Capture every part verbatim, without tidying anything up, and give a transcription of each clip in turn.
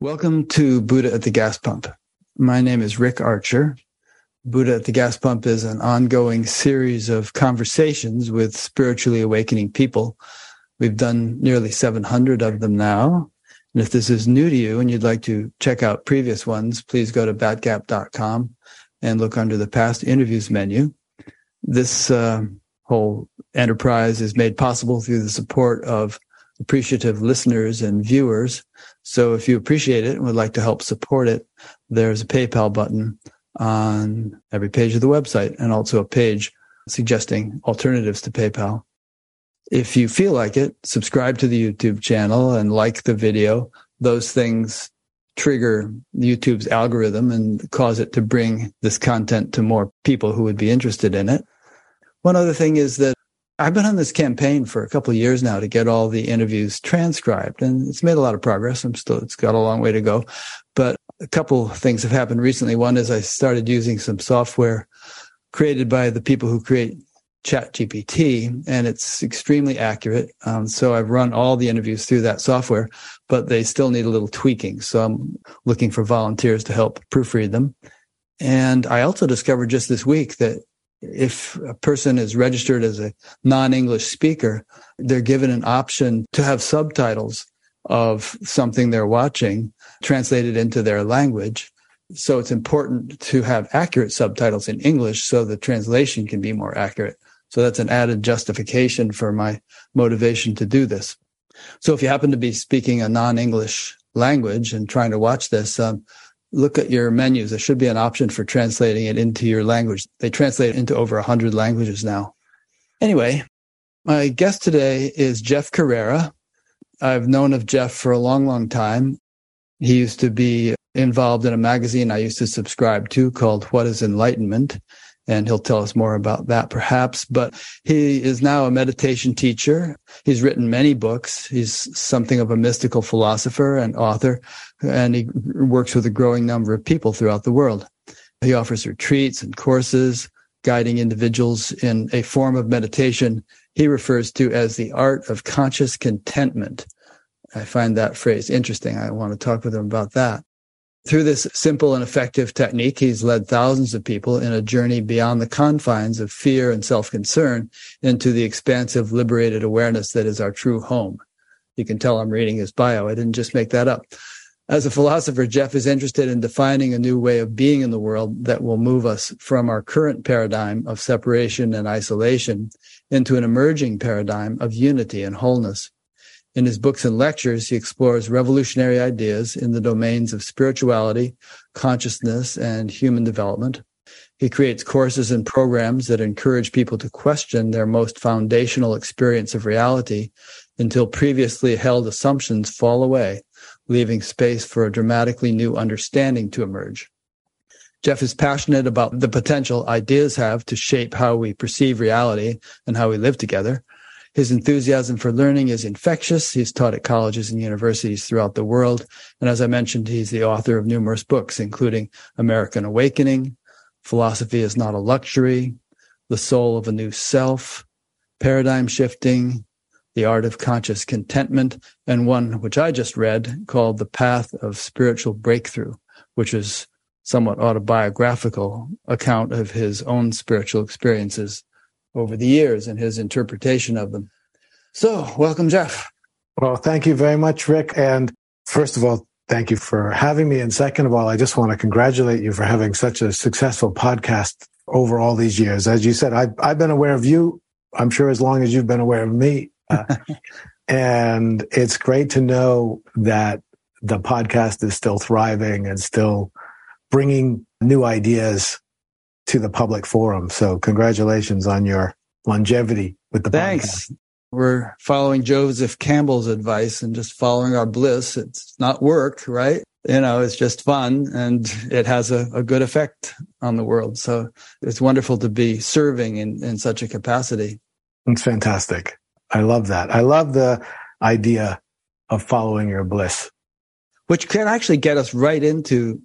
Welcome to Buddha at the Gas Pump. My name is Rick Archer. Buddha at the Gas Pump is an ongoing series of conversations with spiritually awakening people. We've done nearly seven hundred of them now. And if this is new to you and you'd like to check out previous ones, please go to bat gap dot com and look under the past interviews menu. This uh, whole enterprise is made possible through the support of appreciative listeners and viewers. So if you appreciate it and would like to help support it, there's a PayPal button on every page of the website and also a page suggesting alternatives to PayPal. If you feel like it, subscribe to the YouTube channel and like the video. Those things trigger YouTube's algorithm and cause it to bring this content to more people who would be interested in it. One other thing is that I've been on this campaign for a couple of years now to get all the interviews transcribed, and it's made a lot of progress. I'm still, it's got a long way to go, but a couple of things have happened recently. One is I started using some software created by the people who create ChatGPT, and it's extremely accurate. Um, so I've run all the interviews through that software, but they still need a little tweaking. So I'm looking for volunteers to help proofread them. And I also discovered just this week that if a person is registered as a non-English speaker, they're given an option to have subtitles of something they're watching translated into their language. So it's important to have accurate subtitles in English so the translation can be more accurate. So that's an added justification for my motivation to do this. So if you happen to be speaking a non-English language and trying to watch this, um, look at your menus. There should be an option for translating it into your language. They translate into over one hundred languages now. Anyway, my guest today is Jeff Carreira. I've known of Jeff for a long, long time. He used to be involved in a magazine I used to subscribe to called What is Enlightenment? And he'll tell us more about that perhaps. But he is now a meditation teacher. He's written many books. He's something of a mystical philosopher and author, and he works with a growing number of people throughout the world. He offers retreats and courses, guiding individuals in a form of meditation he refers to as the art of conscious contentment. I find that phrase interesting. I want to talk with him about that. Through this simple and effective technique, he's led thousands of people in a journey beyond the confines of fear and self-concern into the expansive, liberated awareness that is our true home. You can tell I'm reading his bio. I didn't just make that up. As a philosopher, Jeff is interested in defining a new way of being in the world that will move us from our current paradigm of separation and isolation into an emerging paradigm of unity and wholeness. In his books and lectures, he explores revolutionary ideas in the domains of spirituality, consciousness, and human development. He creates courses and programs that encourage people to question their most foundational experience of reality until previously held assumptions fall away, leaving space for a dramatically new understanding to emerge. Jeff is passionate about the potential ideas have to shape how we perceive reality and how we live together. His enthusiasm for learning is infectious. He's taught at colleges and universities throughout the world. And as I mentioned, he's the author of numerous books, including American Awakening, Philosophy is Not a Luxury, The Soul of a New Self, Paradigm Shifting, The Art of Conscious Contentment, and one which I just read called The Path of Spiritual Breakthrough, which is somewhat autobiographical account of his own spiritual experiences over the years and his interpretation of them. So, welcome, Jeff. Well, thank you very much, Rick. And first of all, thank you for having me. And second of all, I just want to congratulate you for having such a successful podcast over all these years. As you said, I've, I've been aware of you, I'm sure, as long as you've been aware of me. Uh, and it's great to know that the podcast is still thriving and still bringing new ideas to the public forum. So congratulations on your longevity with the podcast. Thanks. We're following Joseph Campbell's advice and just following our bliss. It's not work, right? You know, it's just fun, and it has a, a good effect on the world. So it's wonderful to be serving in, in such a capacity. It's fantastic. I love that. I love the idea of following your bliss. Which can actually get us right into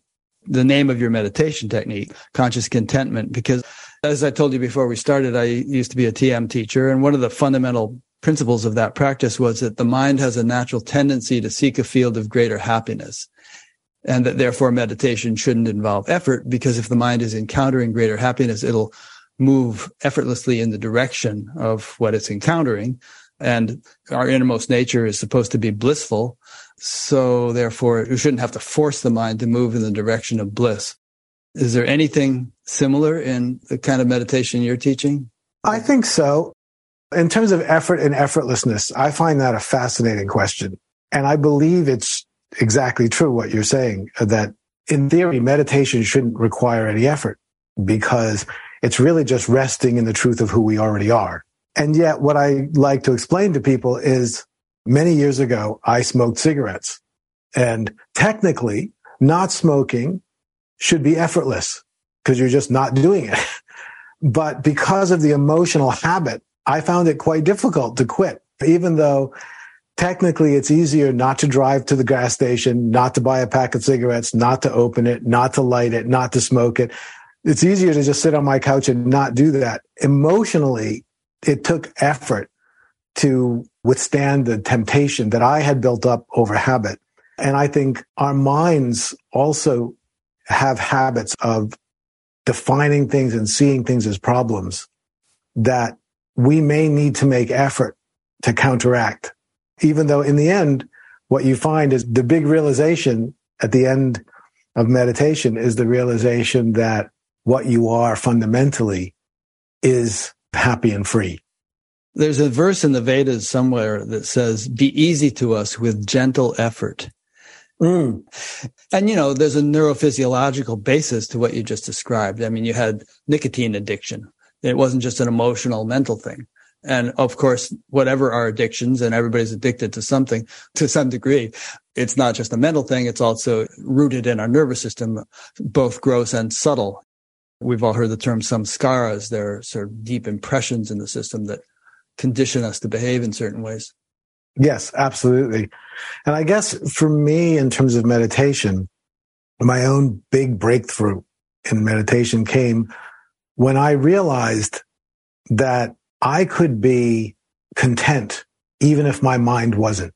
the name of your meditation technique, conscious contentment, because as I told you before we started, I used to be a T M teacher. And one of the fundamental principles of that practice was that the mind has a natural tendency to seek a field of greater happiness. and that therefore meditation shouldn't involve effort, because if the mind is encountering greater happiness, it'll move effortlessly in the direction of what it's encountering. And our innermost nature is supposed to be blissful. So therefore, you shouldn't have to force the mind to move in the direction of bliss. Is there anything similar in the kind of meditation you're teaching? I think so. In terms of effort and effortlessness, I find that a fascinating question. And I believe it's exactly true what you're saying, that in theory, meditation shouldn't require any effort because it's really just resting in the truth of who we already are. And yet what I like to explain to people is many years ago, I smoked cigarettes. And technically, not smoking should be effortless because you're just not doing it. But because of the emotional habit, I found it quite difficult to quit, even though technically it's easier not to drive to the gas station, not to buy a pack of cigarettes, not to open it, not to light it, not to smoke it. It's easier to just sit on my couch and not do that. Emotionally, it took effort to withstand the temptation that I had built up over habit. And I think our minds also have habits of defining things and seeing things as problems that we may need to make effort to counteract. Even though in the end, what you find is the big realization at the end of meditation is the realization that what you are fundamentally is happy and free. There's a verse in the Vedas somewhere that says, be easy to us with gentle effort. Mm. And, you know, there's a neurophysiological basis to what you just described. I mean, you had nicotine addiction. It wasn't just an emotional, mental thing. And of course, whatever our addictions, and everybody's addicted to something to some degree, it's not just a mental thing. It's also rooted in our nervous system, both gross and subtle. We've all heard the term samskaras. They're sort of deep impressions in the system that condition us to behave in certain ways. Yes, absolutely. And I guess for me, in terms of meditation, my own big breakthrough in meditation came when I realized that I could be content even if my mind wasn't.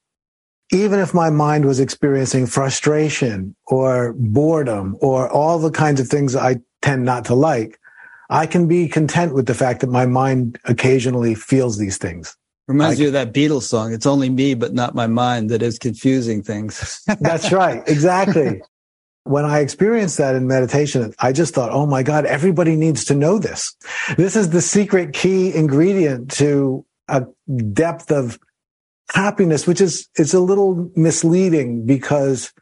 Even if my mind was experiencing frustration or boredom or all the kinds of things I tend not to like, I can be content with the fact that my mind occasionally feels these things. Reminds you of that Beatles song, it's only me but not my mind that is confusing things. That's right, exactly. When I experienced that in meditation, I just thought, oh my God, everybody needs to know this. This is the secret key ingredient to a depth of happiness, which is, it's a little misleading because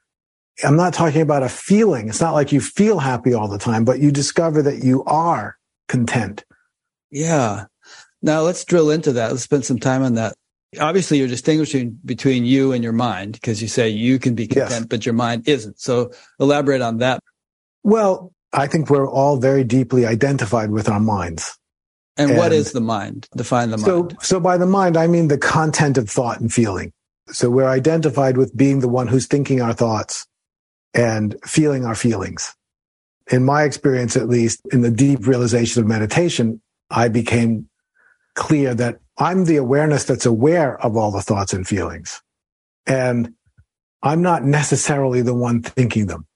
I'm not talking about a feeling. It's not like you feel happy all the time, but you discover that you are content. Yeah. Now let's drill into that. Let's spend some time on that. Obviously, you're distinguishing between you and your mind because you say you can be content, yes, but your mind isn't. So elaborate on that. Well, I think we're all very deeply identified with our minds. And, and what is the mind? Define the so, mind. So by the mind, I mean the content of thought and feeling. So we're identified with being the one who's thinking our thoughts and feeling our feelings. In my experience, at least, in the deep realization of meditation, I became clear that I'm the awareness that's aware of all the thoughts and feelings. And I'm not necessarily the one thinking them.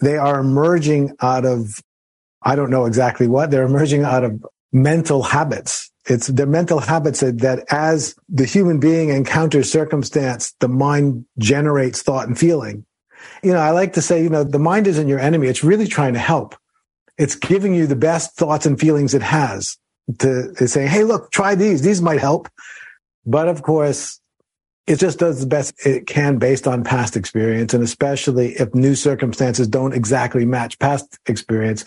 They are emerging out of, I don't know exactly what, they're emerging out of mental habits. It's the mental habits that, that as the human being encounters circumstance, the mind generates thought and feeling. You know, I like to say, you know, the mind isn't your enemy. It's really trying to help. It's giving you the best thoughts and feelings it has to, to say, hey, look, try these. These might help. But of course, it just does the best it can based on past experience. And especially if new circumstances don't exactly match past experience,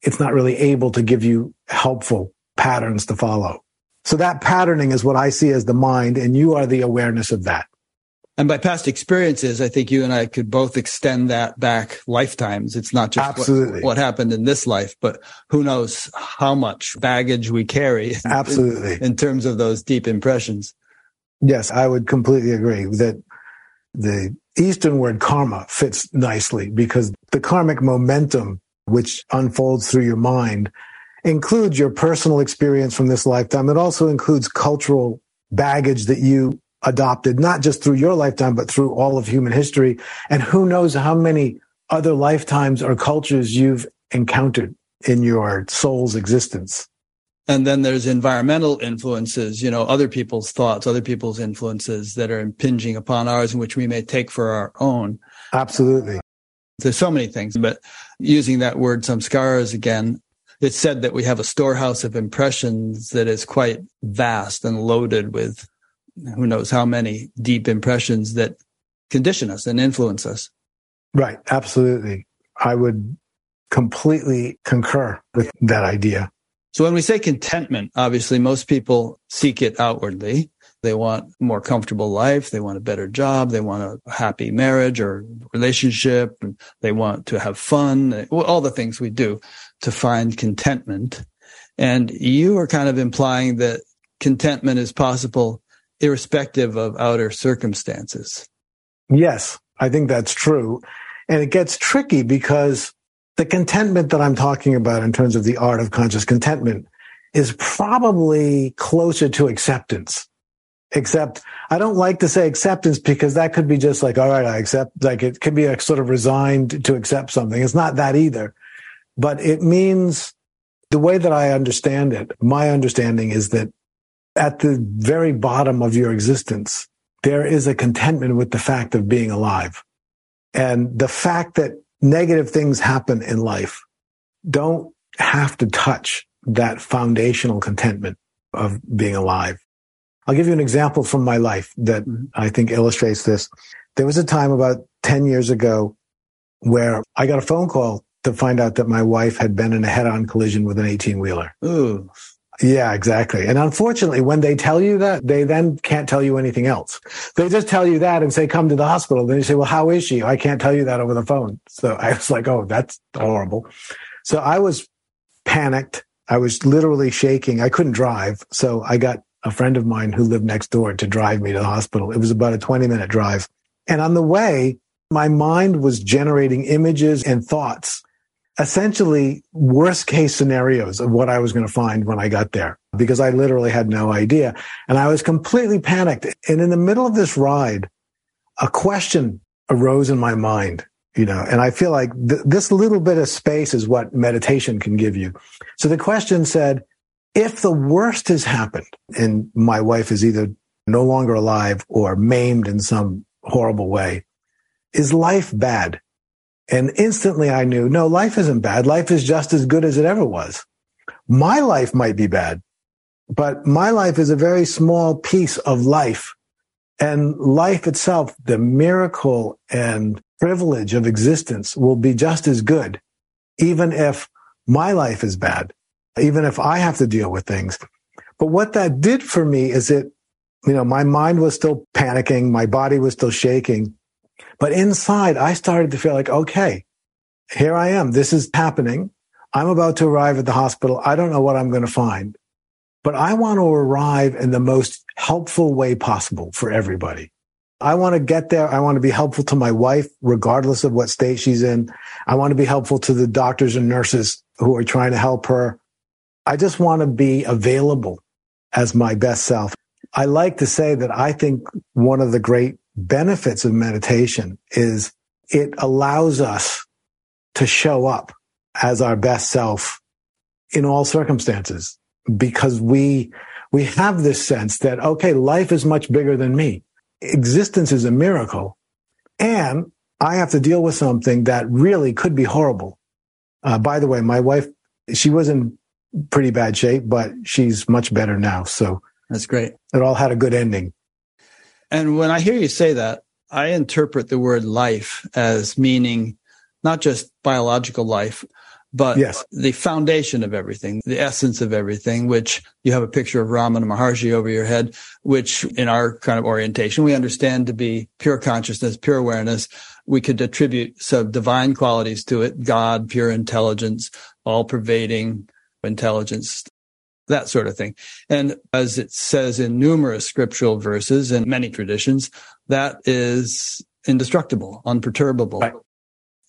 it's not really able to give you helpful patterns to follow. So that patterning is what I see as the mind, and you are the awareness of that. And by past experiences, I think you and I could both extend that back lifetimes. It's not just what, what happened in this life, but who knows how much baggage we carry. Absolutely. In, in terms of those deep impressions. Yes, I would completely agree that the Eastern word karma fits nicely because the karmic momentum, which unfolds through your mind, includes your personal experience from this lifetime. It also includes cultural baggage that you adopted, not just through your lifetime, but through all of human history. And who knows how many other lifetimes or cultures you've encountered in your soul's existence. And then there's environmental influences, you know, other people's thoughts, other people's influences that are impinging upon ours and which we may take for our own. Absolutely. There's so many things, but using that word samskaras again, it's said that we have a storehouse of impressions that is quite vast and loaded with who knows how many deep impressions that condition us and influence us. Right. Absolutely. I would completely concur with that idea. So when we say contentment, obviously most people seek it outwardly. They want a more comfortable life. They want a better job. They want a happy marriage or relationship. They want to have fun. All the things we do to find contentment. And you are kind of implying that contentment is possible irrespective of outer circumstances. Yes, I think that's true. And it gets tricky because the contentment that I'm talking about in terms of the art of conscious contentment is probably closer to acceptance. Except I don't like to say acceptance because that could be just like, all right, I accept, like it could be a sort of resigned to accept something. It's not that either. But it means the way that I understand it, my understanding is that at the very bottom of your existence, there is a contentment with the fact of being alive. And the fact that negative things happen in life don't have to touch that foundational contentment of being alive. I'll give you an example from my life that I think illustrates this. There was a time about ten years ago where I got a phone call to find out that my wife had been in a head-on collision with an eighteen-wheeler. Ooh. Yeah, exactly. And unfortunately, when they tell you that, they then can't tell you anything else. They just tell you that and say, come to the hospital. Then you say, well, how is she? I can't tell you that over the phone. So I was like, oh, that's horrible. So I was panicked. I was literally shaking. I couldn't drive. So I got a friend of mine who lived next door to drive me to the hospital. It was about a twenty-minute drive. And on the way, my mind was generating images and thoughts, essentially worst-case scenarios of what I was going to find when I got there, because I literally had no idea. And I was completely panicked. And in the middle of this ride, a question arose in my mind, you know, and I feel like th- this little bit of space is what meditation can give you. So the question said, if the worst has happened, and my wife is either no longer alive or maimed in some horrible way, is life bad? And instantly I knew, no, life isn't bad. Life is just as good as it ever was. My life might be bad, but my life is a very small piece of life. And life itself, the miracle and privilege of existence, will be just as good, even if my life is bad, even if I have to deal with things. But what that did for me is it, you know, my mind was still panicking, my body was still shaking. But inside, I started to feel like, okay, here I am. This is happening. I'm about to arrive at the hospital. I don't know what I'm going to find, but I want to arrive in the most helpful way possible for everybody. I want to get there. I want to be helpful to my wife, regardless of what state she's in. I want to be helpful to the doctors and nurses who are trying to help her. I just want to be available as my best self. I like to say that I think one of the great benefits of meditation is it allows us to show up as our best self in all circumstances, because we we have this sense that, okay, life is much bigger than me. Existence is a miracle, and I have to deal with something that really could be horrible. Uh, by the way, my wife, she was in pretty bad shape, but she's much better now. So that's great. It all had a good ending. And when I hear you say that, I interpret the word life as meaning not just biological life, but yes, the foundation of everything, the essence of everything, which you have a picture of Ramana Maharshi over your head, which in our kind of orientation, we understand to be pure consciousness, pure awareness. We could attribute some divine qualities to it, God, pure intelligence, all-pervading intelligence, that sort of thing. And as it says in numerous scriptural verses and many traditions, that is indestructible, unperturbable. Right.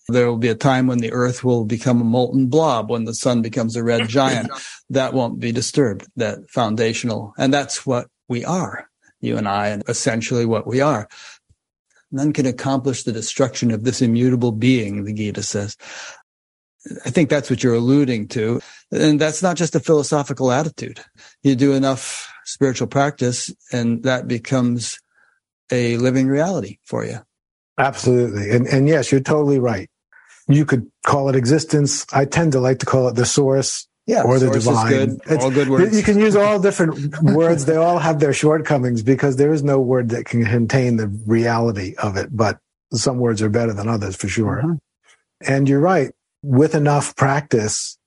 There will be a time when the earth will become a molten blob, when the sun becomes a red giant. That won't be disturbed, that foundational. And that's what we are, you and I, and essentially what we are. None can accomplish the destruction of this immutable being, the Gita says. I think that's what you're alluding to. And that's not just a philosophical attitude. You do enough spiritual practice and that becomes a living reality for you. Absolutely. And, and yes, you're totally right. You could call it existence. I tend to like to call it the source. Yeah, or the divine. Good. All good words. You can use all different words. They all have their shortcomings because there is no word that can contain the reality of it. But some words are better than others for sure. Mm-hmm. And you're right. With enough practice,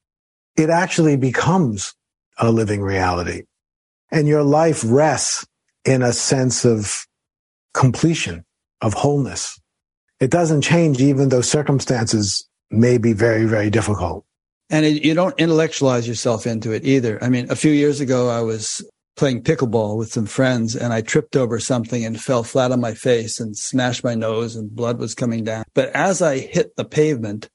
it actually becomes a living reality. And your life rests in a sense of completion, of wholeness. It doesn't change even though circumstances may be very, very difficult. And it, you don't intellectualize yourself into it either. I mean, a few years ago, I was playing pickleball with some friends and I tripped over something and fell flat on my face and smashed my nose and blood was coming down. But as I hit the pavement,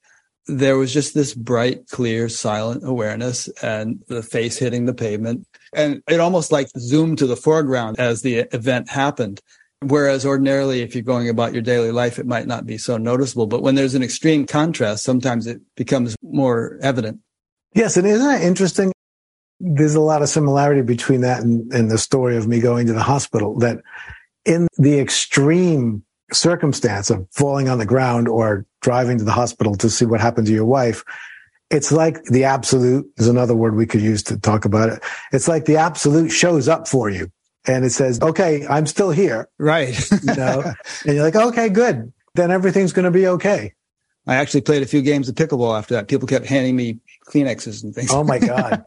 there was just this bright, clear, silent awareness and the face hitting the pavement. And it almost like zoomed to the foreground as the event happened. Whereas ordinarily, if you're going about your daily life, it might not be so noticeable. But when there's an extreme contrast, sometimes it becomes more evident. Yes, and isn't that interesting? There's a lot of similarity between that and, and the story of me going to the hospital, that in the extreme circumstance of falling on the ground or driving to the hospital to see what happened to your wife, it's like the absolute, is another word we could use to talk about it. It's like the absolute shows up for you. And it says, okay, I'm still here. Right. You know? And you're like, okay, good. Then everything's going to be okay. I actually played a few games of pickleball after that. People kept handing me Kleenexes and things. Oh, my God.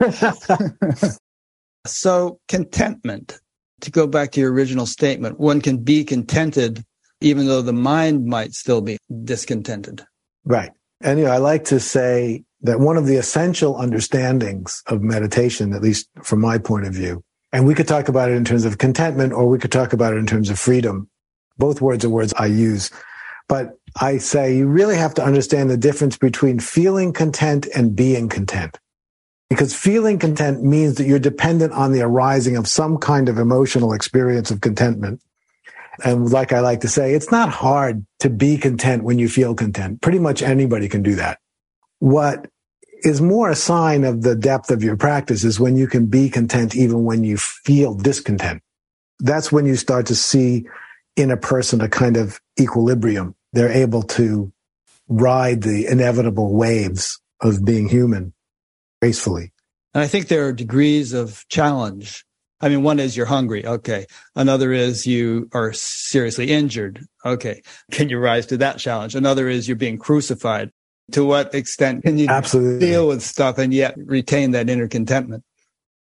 So contentment, to go back to your original statement, one can be contented even though the mind might still be discontented. Right. And you know, I like to say that one of the essential understandings of meditation, at least from my point of view, and we could talk about it in terms of contentment, or we could talk about it in terms of freedom. Both words are words I use. But I say you really have to understand the difference between feeling content and being content. Because feeling content means that you're dependent on the arising of some kind of emotional experience of contentment. And like I like to say, it's not hard to be content when you feel content. Pretty much anybody can do that. What is more a sign of the depth of your practice is when you can be content even when you feel discontent. That's when you start to see in a person a kind of equilibrium. They're able to ride the inevitable waves of being human gracefully. And I think there are degrees of challenge. I mean, one is you're hungry. Okay. Another is you are seriously injured. Okay. Can you rise to that challenge? Another is you're being crucified. To what extent can you Absolutely. Deal with stuff and yet retain that inner contentment?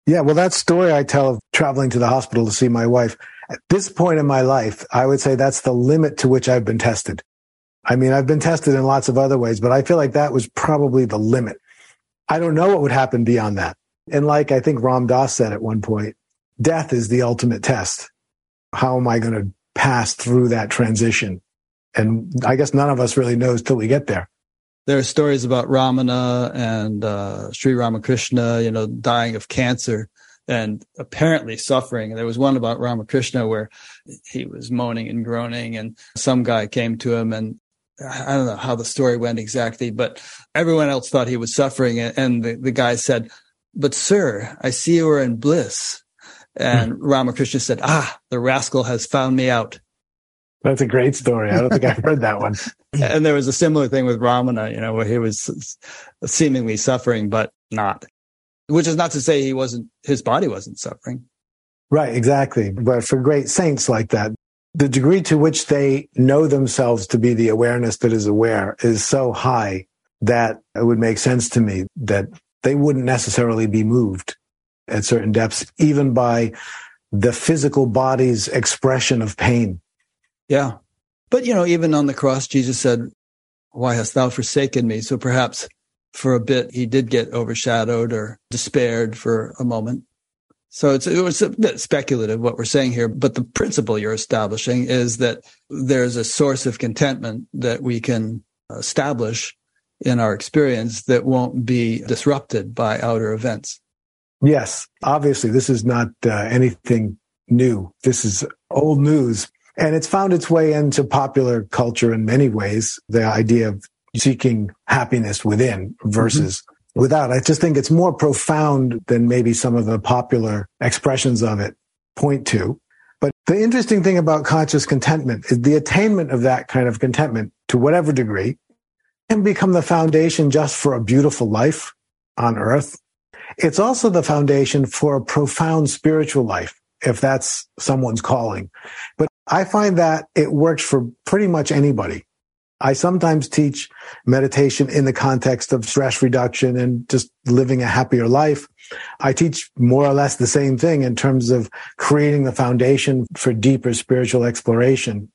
Yeah, well, that story I tell of traveling to the hospital to see my wife, at this point in my life, I would say that's the limit to which I've been tested. I mean, I've been tested in lots of other ways, but I feel like that was probably the limit. I don't know what would happen beyond that. And like I think Ram Dass said at one point, death is the ultimate test. How am I going to pass through that transition? And I guess none of us really knows till we get there. There are stories about Ramana and uh, Sri Ramakrishna, you know, dying of cancer and apparently suffering. And there was one about Ramakrishna where he was moaning and groaning and some guy came to him and I don't know how the story went exactly, but everyone else thought he was suffering. And the, the guy said, but sir, I see you are in bliss. And mm-hmm. Ramakrishna said, ah, the rascal has found me out. That's a great story. I don't think I've heard that one. And there was a similar thing with Ramana, you know, where he was seemingly suffering, but not, which is not to say he wasn't, his body wasn't suffering. Right, exactly. But for great saints like that, the degree to which they know themselves to be the awareness that is aware is so high that it would make sense to me that they wouldn't necessarily be moved at certain depths, even by the physical body's expression of pain. Yeah. But, you know, even on the cross, Jesus said, why hast thou forsaken me? So perhaps for a bit, he did get overshadowed or despaired for a moment. So it's, it was a bit speculative what we're saying here, but the principle you're establishing is that there's a source of contentment that we can establish in our experience that won't be disrupted by outer events. Yes. Obviously, this is not uh, anything new. This is old news. And it's found its way into popular culture in many ways, the idea of seeking happiness within versus mm-hmm. without. I just think it's more profound than maybe some of the popular expressions of it point to. But the interesting thing about conscious contentment is the attainment of that kind of contentment, to whatever degree, can become the foundation just for a beautiful life on earth. It's also the foundation for a profound spiritual life, if that's someone's calling. But I find that it works for pretty much anybody. I sometimes teach meditation in the context of stress reduction and just living a happier life. I teach more or less the same thing in terms of creating the foundation for deeper spiritual exploration,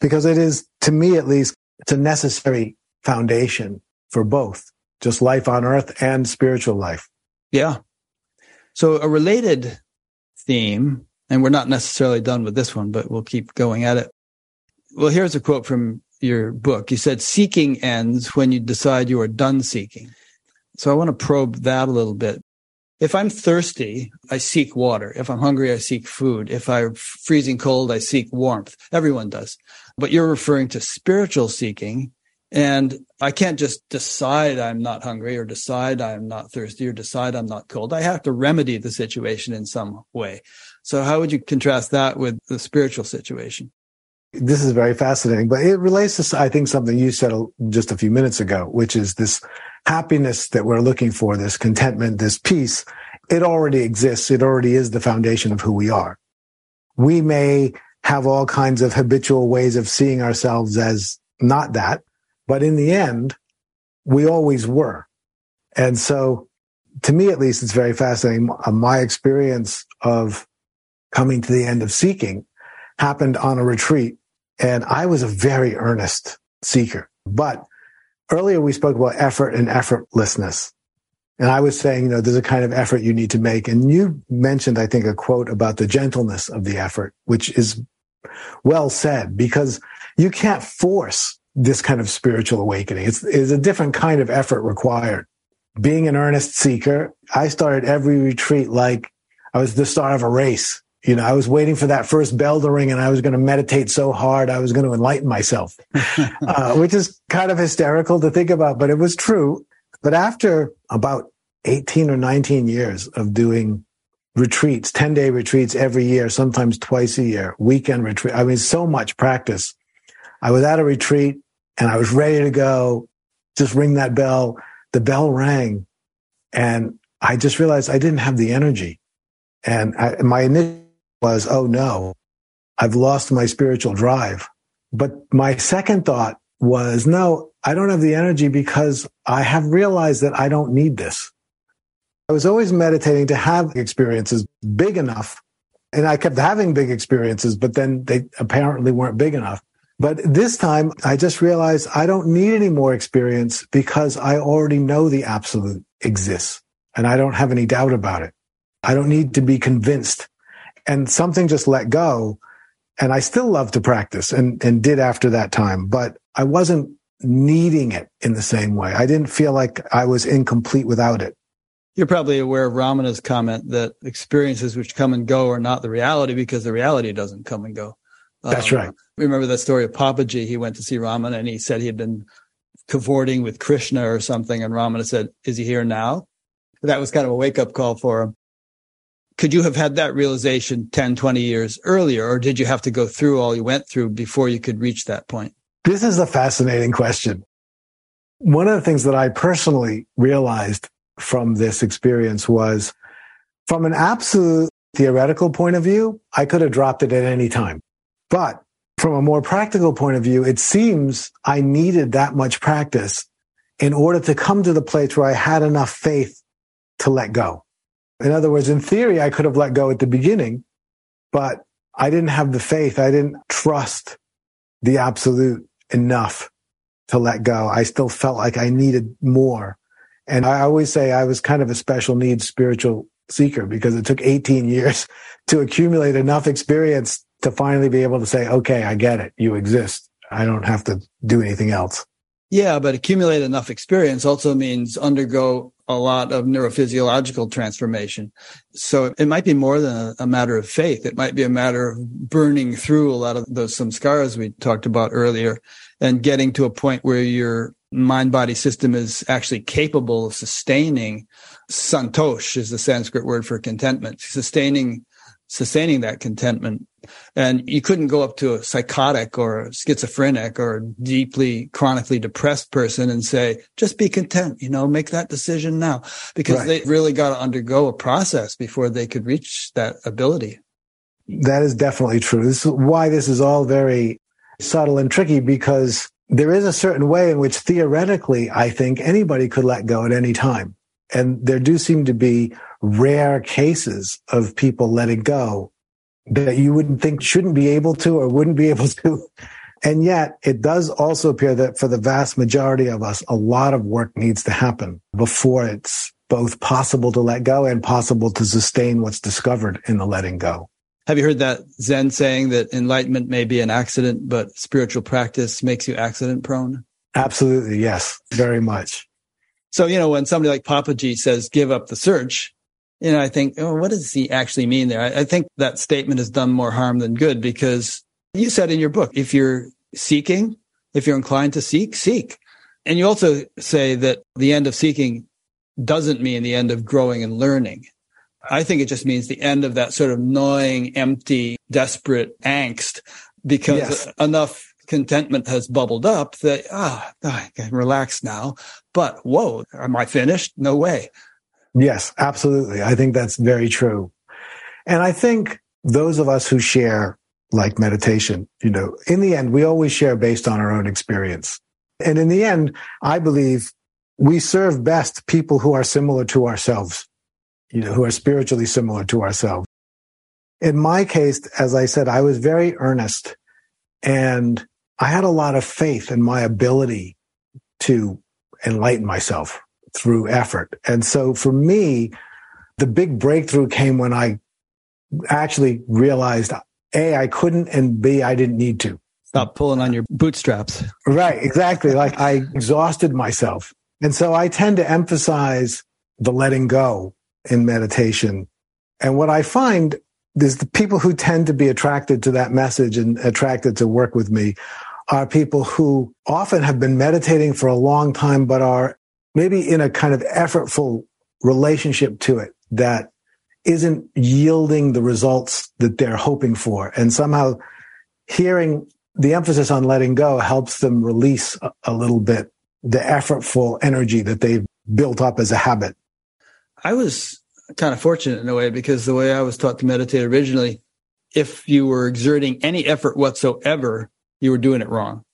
because it is, to me at least, it's a necessary foundation for both, just life on earth and spiritual life. Yeah. So a related theme, and we're not necessarily done with this one, but we'll keep going at it. Well, here's a quote from your book. You said, "Seeking ends when you decide you are done seeking." So I want to probe that a little bit. If I'm thirsty, I seek water. If I'm hungry, I seek food. If I'm freezing cold, I seek warmth. Everyone does. But you're referring to spiritual seeking. And I can't just decide I'm not hungry or decide I'm not thirsty or decide I'm not cold. I have to remedy the situation in some way. So how would you contrast that with the spiritual situation? This is very fascinating, but it relates to, I think, something you said just a few minutes ago, which is this happiness that we're looking for, this contentment, this peace. It already exists. It already is the foundation of who we are. We may have all kinds of habitual ways of seeing ourselves as not that, but in the end, we always were. And so, to me at least, it's very fascinating. My experience of coming to the end of seeking happened on a retreat, and I was a very earnest seeker. But earlier we spoke about effort and effortlessness. And I was saying, you know, there's a kind of effort you need to make. And you mentioned, I think, a quote about the gentleness of the effort, which is well said, because you can't force this kind of spiritual awakening. It's, it's a different kind of effort required. Being an earnest seeker, I started every retreat like I was the start of a race. You know, I was waiting for that first bell to ring, and I was going to meditate so hard I was going to enlighten myself, uh, which is kind of hysterical to think about, but it was true. But after about eighteen or nineteen years of doing retreats, ten-day retreats every year, sometimes twice a year, weekend retreat, I mean, so much practice, I was at a retreat, and I was ready to go, just ring that bell. The bell rang, and I just realized I didn't have the energy. And I, my initial was, oh no, I've lost my spiritual drive. But my second thought was, no, I don't have the energy because I have realized that I don't need this. I was always meditating to have experiences big enough, and I kept having big experiences, but then they apparently weren't big enough. But this time, I just realized I don't need any more experience because I already know the absolute exists, and I don't have any doubt about it. I don't need to be convinced. And something just let go. And I still love to practice and, and did after that time, but I wasn't needing it in the same way. I didn't feel like I was incomplete without it. You're probably aware of Ramana's comment that experiences which come and go are not the reality because the reality doesn't come and go. That's um, right. Remember that story of Papaji? He went to see Ramana and he said he had been cavorting with Krishna or something. And Ramana said, "Is he here now?" That was kind of a wake-up call for him. Could you have had that realization ten, twenty years earlier, or did you have to go through all you went through before you could reach that point? This is a fascinating question. One of the things that I personally realized from this experience was, from an absolute theoretical point of view, I could have dropped it at any time. But from a more practical point of view, it seems I needed that much practice in order to come to the place where I had enough faith to let go. In other words, in theory, I could have let go at the beginning, but I didn't have the faith. I didn't trust the absolute enough to let go. I still felt like I needed more. And I always say I was kind of a special needs spiritual seeker because it took eighteen years to accumulate enough experience to finally be able to say, okay, I get it. You exist. I don't have to do anything else. Yeah, but accumulate enough experience also means undergo a lot of neurophysiological transformation. So it might be more than a matter of faith. It might be a matter of burning through a lot of those samskaras we talked about earlier and getting to a point where your mind-body system is actually capable of sustaining. Santosh is the Sanskrit word for contentment, sustaining sustaining that contentment. And you couldn't go up to a psychotic or a schizophrenic or a deeply chronically depressed person and say, just be content, you know, make that decision now, because right. they really got to undergo a process before they could reach that ability. That is definitely true. This is why this is all very subtle and tricky, because there is a certain way in which theoretically, I think anybody could let go at any time. And there do seem to be rare cases of people letting go that you wouldn't think shouldn't be able to or wouldn't be able to. And yet it does also appear that for the vast majority of us, a lot of work needs to happen before it's both possible to let go and possible to sustain what's discovered in the letting go. Have you heard that Zen saying that enlightenment may be an accident, but spiritual practice makes you accident prone? Absolutely. Yes, very much. So, you know, when somebody like Papaji says, give up the search, you know, I think, oh, what does he actually mean there? I, I think that statement has done more harm than good, because you said in your book, if you're seeking, if you're inclined to seek, seek. And you also say that the end of seeking doesn't mean the end of growing and learning. I think it just means the end of that sort of gnawing, empty, desperate angst, because yes. enough contentment has bubbled up that, ah, oh, I can relax now. But whoa, am I finished? No way. Yes, absolutely. I think that's very true. And I think those of us who share like meditation, you know, in the end, we always share based on our own experience. And in the end, I believe we serve best people who are similar to ourselves, you know, who are spiritually similar to ourselves. In my case, as I said, I was very earnest, and I had a lot of faith in my ability to enlighten myself through effort. And so for me, the big breakthrough came when I actually realized, A, I couldn't, and B, I didn't need to. Stop pulling on your bootstraps. Right, exactly. Like I exhausted myself. And so I tend to emphasize the letting go in meditation. And what I find is the people who tend to be attracted to that message and attracted to work with me are people who often have been meditating for a long time, but are maybe in a kind of effortful relationship to it that isn't yielding the results that they're hoping for. And somehow hearing the emphasis on letting go helps them release a little bit the effortful energy that they've built up as a habit. I was kind of fortunate in a way, because the way I was taught to meditate originally, if you were exerting any effort whatsoever, you were doing it wrong.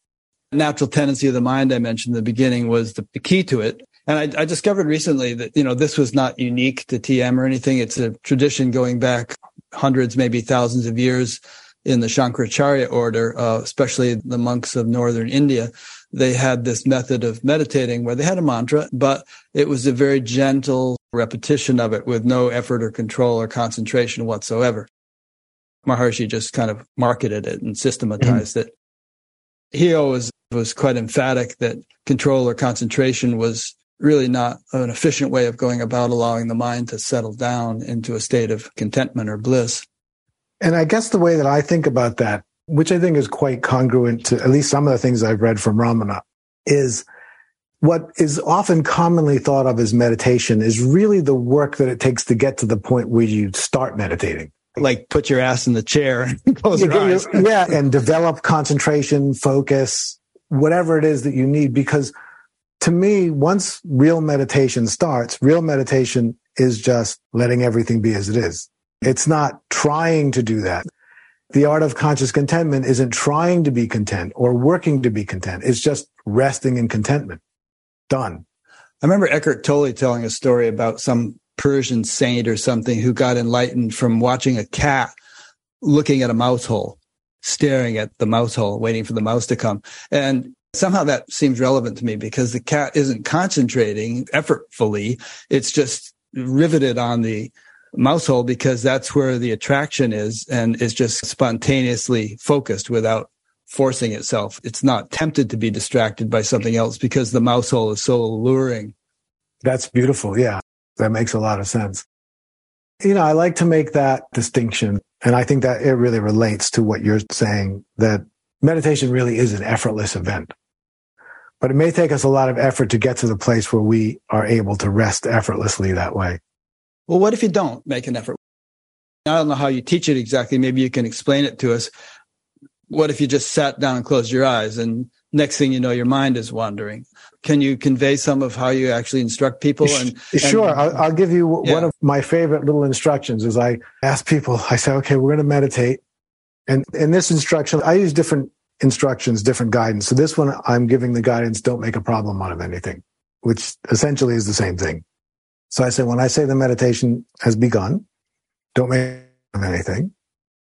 The natural tendency of the mind I mentioned in the beginning was the key to it. And I, I discovered recently that, you know, this was not unique to T M or anything. It's a tradition going back hundreds, maybe thousands of years in the Shankaracharya order, uh, especially the monks of northern India. They had this method of meditating where they had a mantra, but it was a very gentle repetition of it with no effort or control or concentration whatsoever. Maharshi just kind of marketed it and systematized mm-hmm. it. He always was quite emphatic that control or concentration was really not an efficient way of going about allowing the mind to settle down into a state of contentment or bliss. And I guess the way that I think about that, which I think is quite congruent to at least some of the things I've read from Ramana, is what is often commonly thought of as meditation is really the work that it takes to get to the point where you start meditating. Like put your ass in the chair and close your eyes. Yeah, and develop concentration, focus, whatever it is that you need. Because to me, once real meditation starts, real meditation is just letting everything be as it is. It's not trying to do that. The art of conscious contentment isn't trying to be content or working to be content. It's just resting in contentment. Done. I remember Eckhart Tolle telling a story about some Persian saint or something who got enlightened from watching a cat looking at a mouse hole, staring at the mouse hole, waiting for the mouse to come. And somehow that seems relevant to me, because the cat isn't concentrating effortfully. It's just riveted on the mouse hole, because that's where the attraction is, and is just spontaneously focused without forcing itself. It's not tempted to be distracted by something else, because the mouse hole is so alluring. That's beautiful. Yeah, that makes a lot of sense. You know, I like to make that distinction. And I think that it really relates to what you're saying, that meditation really is an effortless event. But it may take us a lot of effort to get to the place where we are able to rest effortlessly that way. Well, what if you don't make an effort? I don't know how you teach it exactly. Maybe you can explain it to us. What if you just sat down and closed your eyes and next thing you know, your mind is wandering? Can you convey some of how you actually instruct people? And, and Sure. I'll, I'll give you yeah. one of my favorite little instructions is I ask people, I say, okay, we're going to meditate. And in this instruction, I use different instructions, different guidance. So this one, I'm giving the guidance, don't make a problem out of anything, which essentially is the same thing. So I say, when I say the meditation has begun, don't make anything.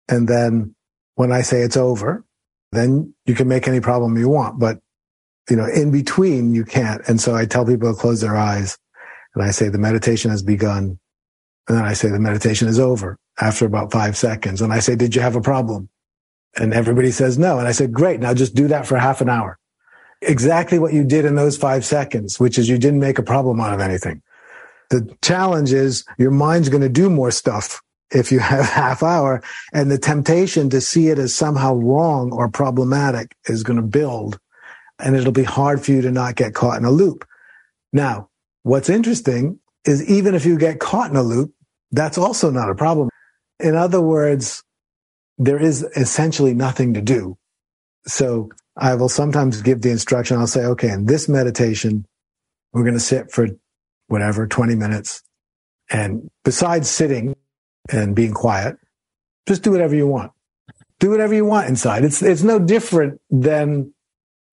And then when I say it's over, then you can make any problem you want. But, you know, in between, you can't. And so I tell people to close their eyes and I say the meditation has begun. And then I say the meditation is over after about five seconds. And I say, did you have a problem? And everybody says no. And I said, great. Now just do that for half an hour. Exactly what you did in those five seconds, which is you didn't make a problem out of anything. The challenge is your mind's going to do more stuff if you have half hour, and the temptation to see it as somehow wrong or problematic is going to build, and it'll be hard for you to not get caught in a loop. Now, what's interesting is even if you get caught in a loop, that's also not a problem. In other words, there is essentially nothing to do. So I will sometimes give the instruction. I'll say, okay, in this meditation, we're going to sit for whatever, twenty minutes. And besides sitting and being quiet, just do whatever you want. Do whatever you want inside. It's it's no different than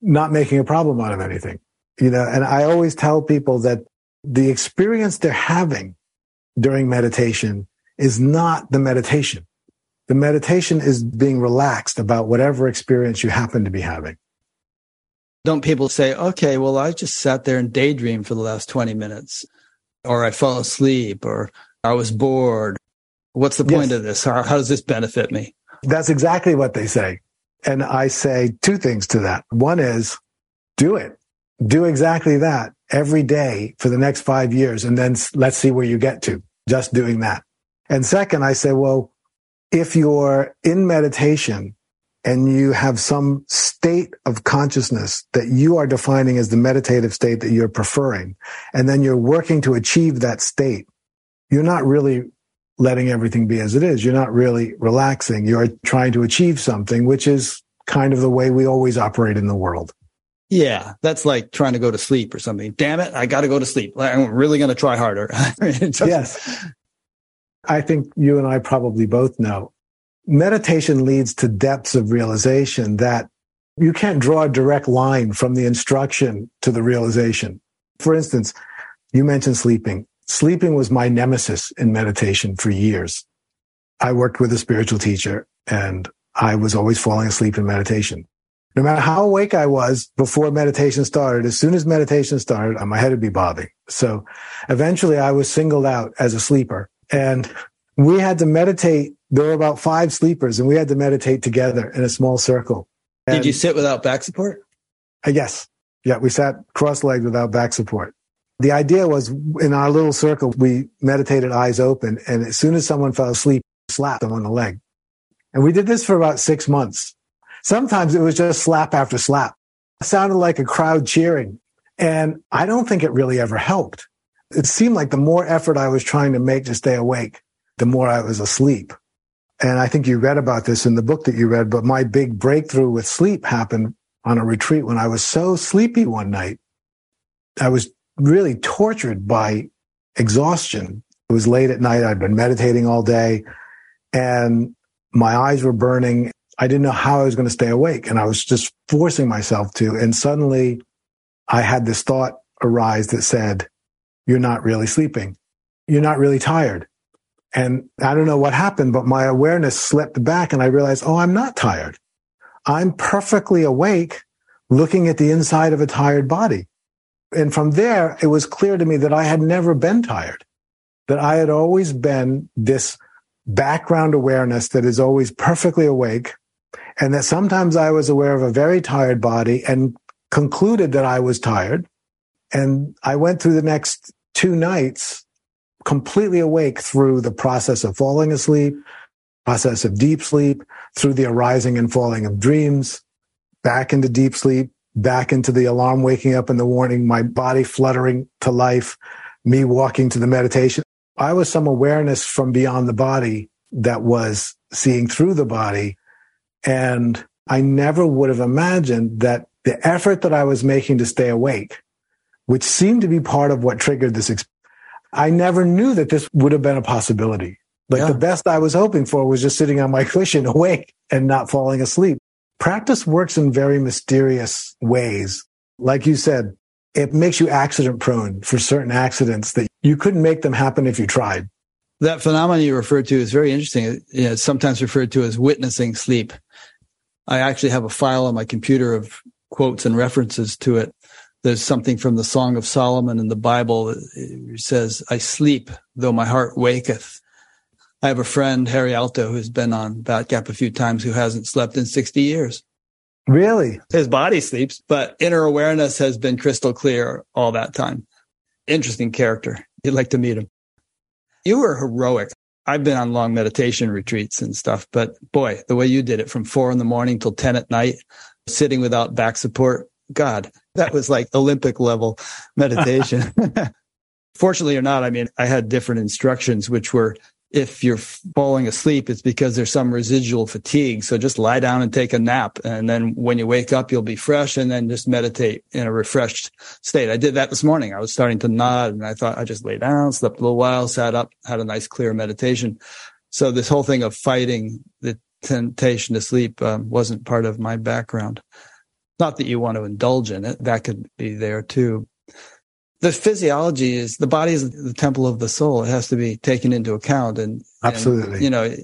not making a problem out of anything. You know, and I always tell people that the experience they're having during meditation is not the meditation. The meditation is being relaxed about whatever experience you happen to be having. Don't people say, okay, well, I just sat there and daydreamed for the last twenty minutes, or I fell asleep, or I was bored. What's the point yes. of this? How, how does this benefit me? That's exactly what they say. And I say two things to that. One is do it. Do exactly that every day for the next five years. And then let's see where you get to just doing that. And second, I say, well, if you're in meditation and you have some state of consciousness that you are defining as the meditative state that you're preferring, and then you're working to achieve that state, you're not really letting everything be as it is. You're not really relaxing. You're trying to achieve something, which is kind of the way we always operate in the world. Yeah, that's like trying to go to sleep or something. Damn it, I got to go to sleep. I'm really going to try harder. Yes. I think you and I probably both know meditation leads to depths of realization that you can't draw a direct line from the instruction to the realization. For instance, you mentioned sleeping. Sleeping was my nemesis in meditation for years. I worked with a spiritual teacher and I was always falling asleep in meditation. No matter how awake I was before meditation started, as soon as meditation started, my head would be bobbing. So eventually I was singled out as a sleeper, and we had to meditate. There were about five sleepers and we had to meditate together in a small circle. And did you sit without back support? Uh, yes. Yeah, we sat cross-legged without back support. The idea was in our little circle, we meditated eyes open. And as soon as someone fell asleep, slapped them on the leg. And we did this for about six months. Sometimes it was just slap after slap. It sounded like a crowd cheering. And I don't think it really ever helped. It seemed like the more effort I was trying to make to stay awake, the more I was asleep. And I think you read about this in the book that you read, but my big breakthrough with sleep happened on a retreat when I was so sleepy one night. I was really tortured by exhaustion. It was late at night. I'd been meditating all day and my eyes were burning. I didn't know how I was going to stay awake. And I was just forcing myself to. And suddenly I had this thought arise that said, you're not really sleeping. You're not really tired. And I don't know what happened, but my awareness slipped back and I realized, oh, I'm not tired. I'm perfectly awake looking at the inside of a tired body. And from there, it was clear to me that I had never been tired, that I had always been this background awareness that is always perfectly awake, and that sometimes I was aware of a very tired body and concluded that I was tired. And I went through the next two nights completely awake through the process of falling asleep, process of deep sleep, through the arising and falling of dreams, back into deep sleep, back into the alarm waking up in the morning, my body fluttering to life, me walking to the meditation. I was some awareness from beyond the body that was seeing through the body. And I never would have imagined that the effort that I was making to stay awake, which seemed to be part of what triggered this experience, I never knew that this would have been a possibility. Like yeah. The best I was hoping for was just sitting on my cushion awake and not falling asleep. Practice works in very mysterious ways. Like you said, it makes you accident prone for certain accidents that you couldn't make them happen if you tried. That phenomenon you referred to is very interesting. It's sometimes referred to as witnessing sleep. I actually have a file on my computer of quotes and references to it. There's something from the Song of Solomon in the Bible that says, I sleep, though my heart waketh. I have a friend, Harry Alto, who's been on Batgap a few times, who hasn't slept in sixty years. Really? His body sleeps, but inner awareness has been crystal clear all that time. Interesting character. You'd like to meet him. You were heroic. I've been on long meditation retreats and stuff, but boy, the way you did it from four in the morning till ten at night, sitting without back support, God, that was like Olympic level meditation. Fortunately or not, I mean, I had different instructions, which were, if you're falling asleep, it's because there's some residual fatigue. So just lie down and take a nap. And then when you wake up, you'll be fresh, and then just meditate in a refreshed state. I did that this morning. I was starting to nod, and I thought I just lay down, slept a little while, sat up, had a nice clear meditation. So this whole thing of fighting the temptation to sleep um, wasn't part of my background. Not that you want to indulge in it. That could be there too. The physiology is, the body is the temple of the soul. It has to be taken into account. And absolutely. And, you know,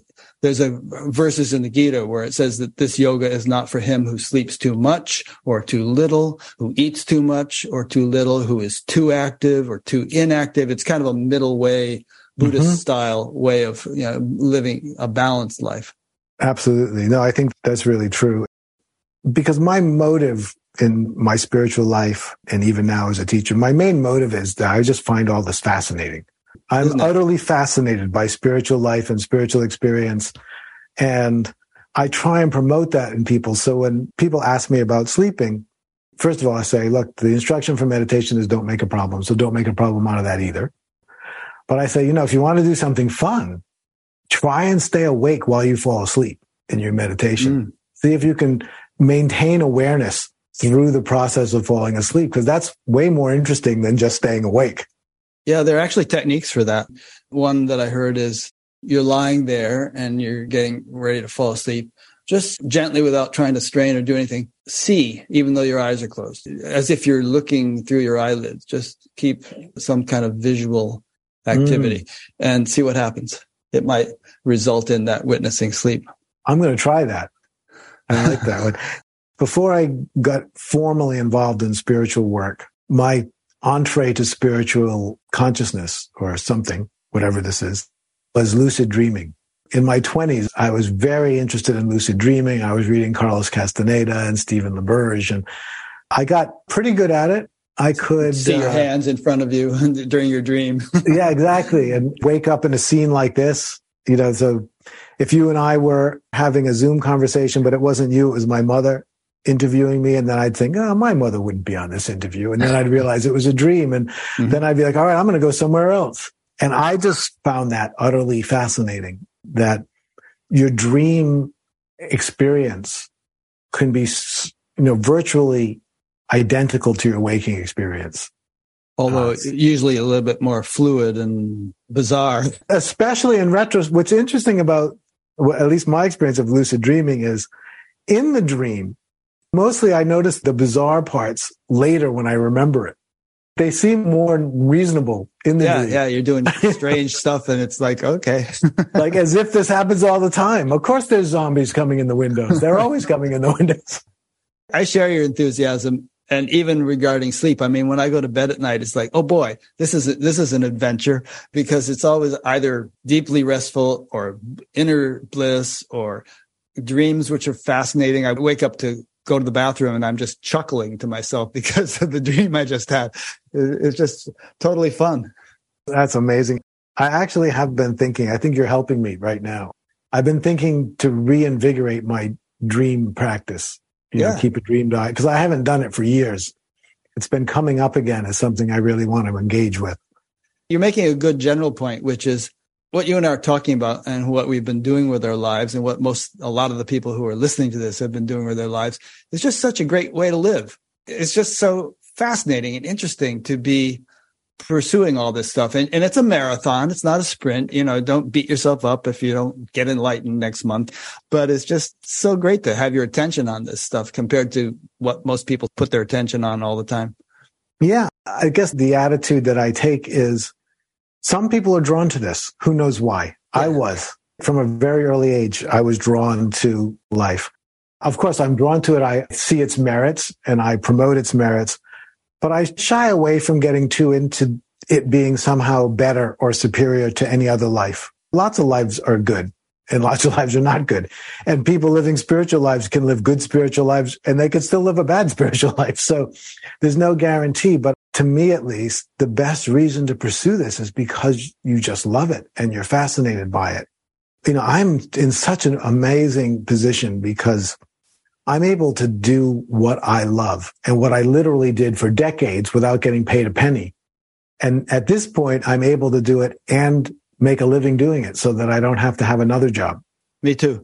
there's a verses in the Gita where it says that this yoga is not for him who sleeps too much or too little, who eats too much or too little, who is too active or too inactive. It's kind of a middle way, Buddhist mm-hmm. style way of, you know, living a balanced life. Absolutely. No, I think that's really true. Because my motive in my spiritual life, and even now as a teacher, my main motive is that I just find all this fascinating. I'm utterly fascinated by spiritual life and spiritual experience. And I try and promote that in people. So when people ask me about sleeping, first of all, I say, look, the instruction for meditation is don't make a problem. So don't make a problem out of that either. But I say, you know, if you want to do something fun, try and stay awake while you fall asleep in your meditation. Mm. See if you can maintain awareness through the process of falling asleep, because that's way more interesting than just staying awake. Yeah, there are actually techniques for that. One that I heard is you're lying there and you're getting ready to fall asleep. Just gently, without trying to strain or do anything, see, even though your eyes are closed, as if you're looking through your eyelids. Just keep some kind of visual activity mm. and see what happens. It might result in that witnessing sleep. I'm going to try that. I like that one. Before I got formally involved in spiritual work, my entree to spiritual consciousness or something, whatever this is, was lucid dreaming. In my twenties, I was very interested in lucid dreaming. I was reading Carlos Castaneda and Stephen LaBerge, and I got pretty good at it. I could see your uh, hands in front of you during your dream. Yeah, exactly. And wake up in a scene like this, you know, so if you and I were having a Zoom conversation, but it wasn't you, it was my mother interviewing me, and then I'd think, oh, my mother wouldn't be on this interview. And then I'd realize it was a dream. And mm-hmm. then I'd be like, all right, I'm going to go somewhere else. And I just found that utterly fascinating, that your dream experience can be, you know, virtually identical to your waking experience. Although it's usually a little bit more fluid and bizarre. Especially in retrospect. What's interesting about, well, at least my experience of lucid dreaming is, in the dream, mostly I notice the bizarre parts later when I remember it. They seem more reasonable in the yeah, dream. Yeah, you're doing strange stuff and it's like, okay. Like as if this happens all the time. Of course there's zombies coming in the windows. They're always coming in the windows. I share your enthusiasm. And even regarding sleep, I mean, when I go to bed at night, it's like, oh boy, this is a, this is an adventure, because it's always either deeply restful or inner bliss or dreams which are fascinating. I wake up to go to the bathroom and I'm just chuckling to myself because of the dream I just had. It's just totally fun. That's amazing. I actually have been thinking, I think you're helping me right now. I've been thinking to reinvigorate my dream practice, you yeah. know, keep a dream diet, because I haven't done it for years. It's been coming up again as something I really want to engage with. You're making a good general point, which is what you and I are talking about and what we've been doing with our lives and what most, a lot of the people who are listening to this have been doing with their lives. It's just such a great way to live. It's just so fascinating and interesting to be pursuing all this stuff. And, and it's a marathon. It's not a sprint. You know, don't beat yourself up if you don't get enlightened next month. But it's just so great to have your attention on this stuff compared to what most people put their attention on all the time. Yeah. I guess the attitude that I take is some people are drawn to this. Who knows why? Yeah. I was. From a very early age, I was drawn to life. Of course, I'm drawn to it. I see its merits and I promote its merits. But I shy away from getting too into it being somehow better or superior to any other life. Lots of lives are good and lots of lives are not good. And people living spiritual lives can live good spiritual lives and they can still live a bad spiritual life. So there's no guarantee. But to me, at least, the best reason to pursue this is because you just love it and you're fascinated by it. You know, I'm in such an amazing position because I'm able to do what I love and what I literally did for decades without getting paid a penny. And at this point, I'm able to do it and make a living doing it so that I don't have to have another job. Me too.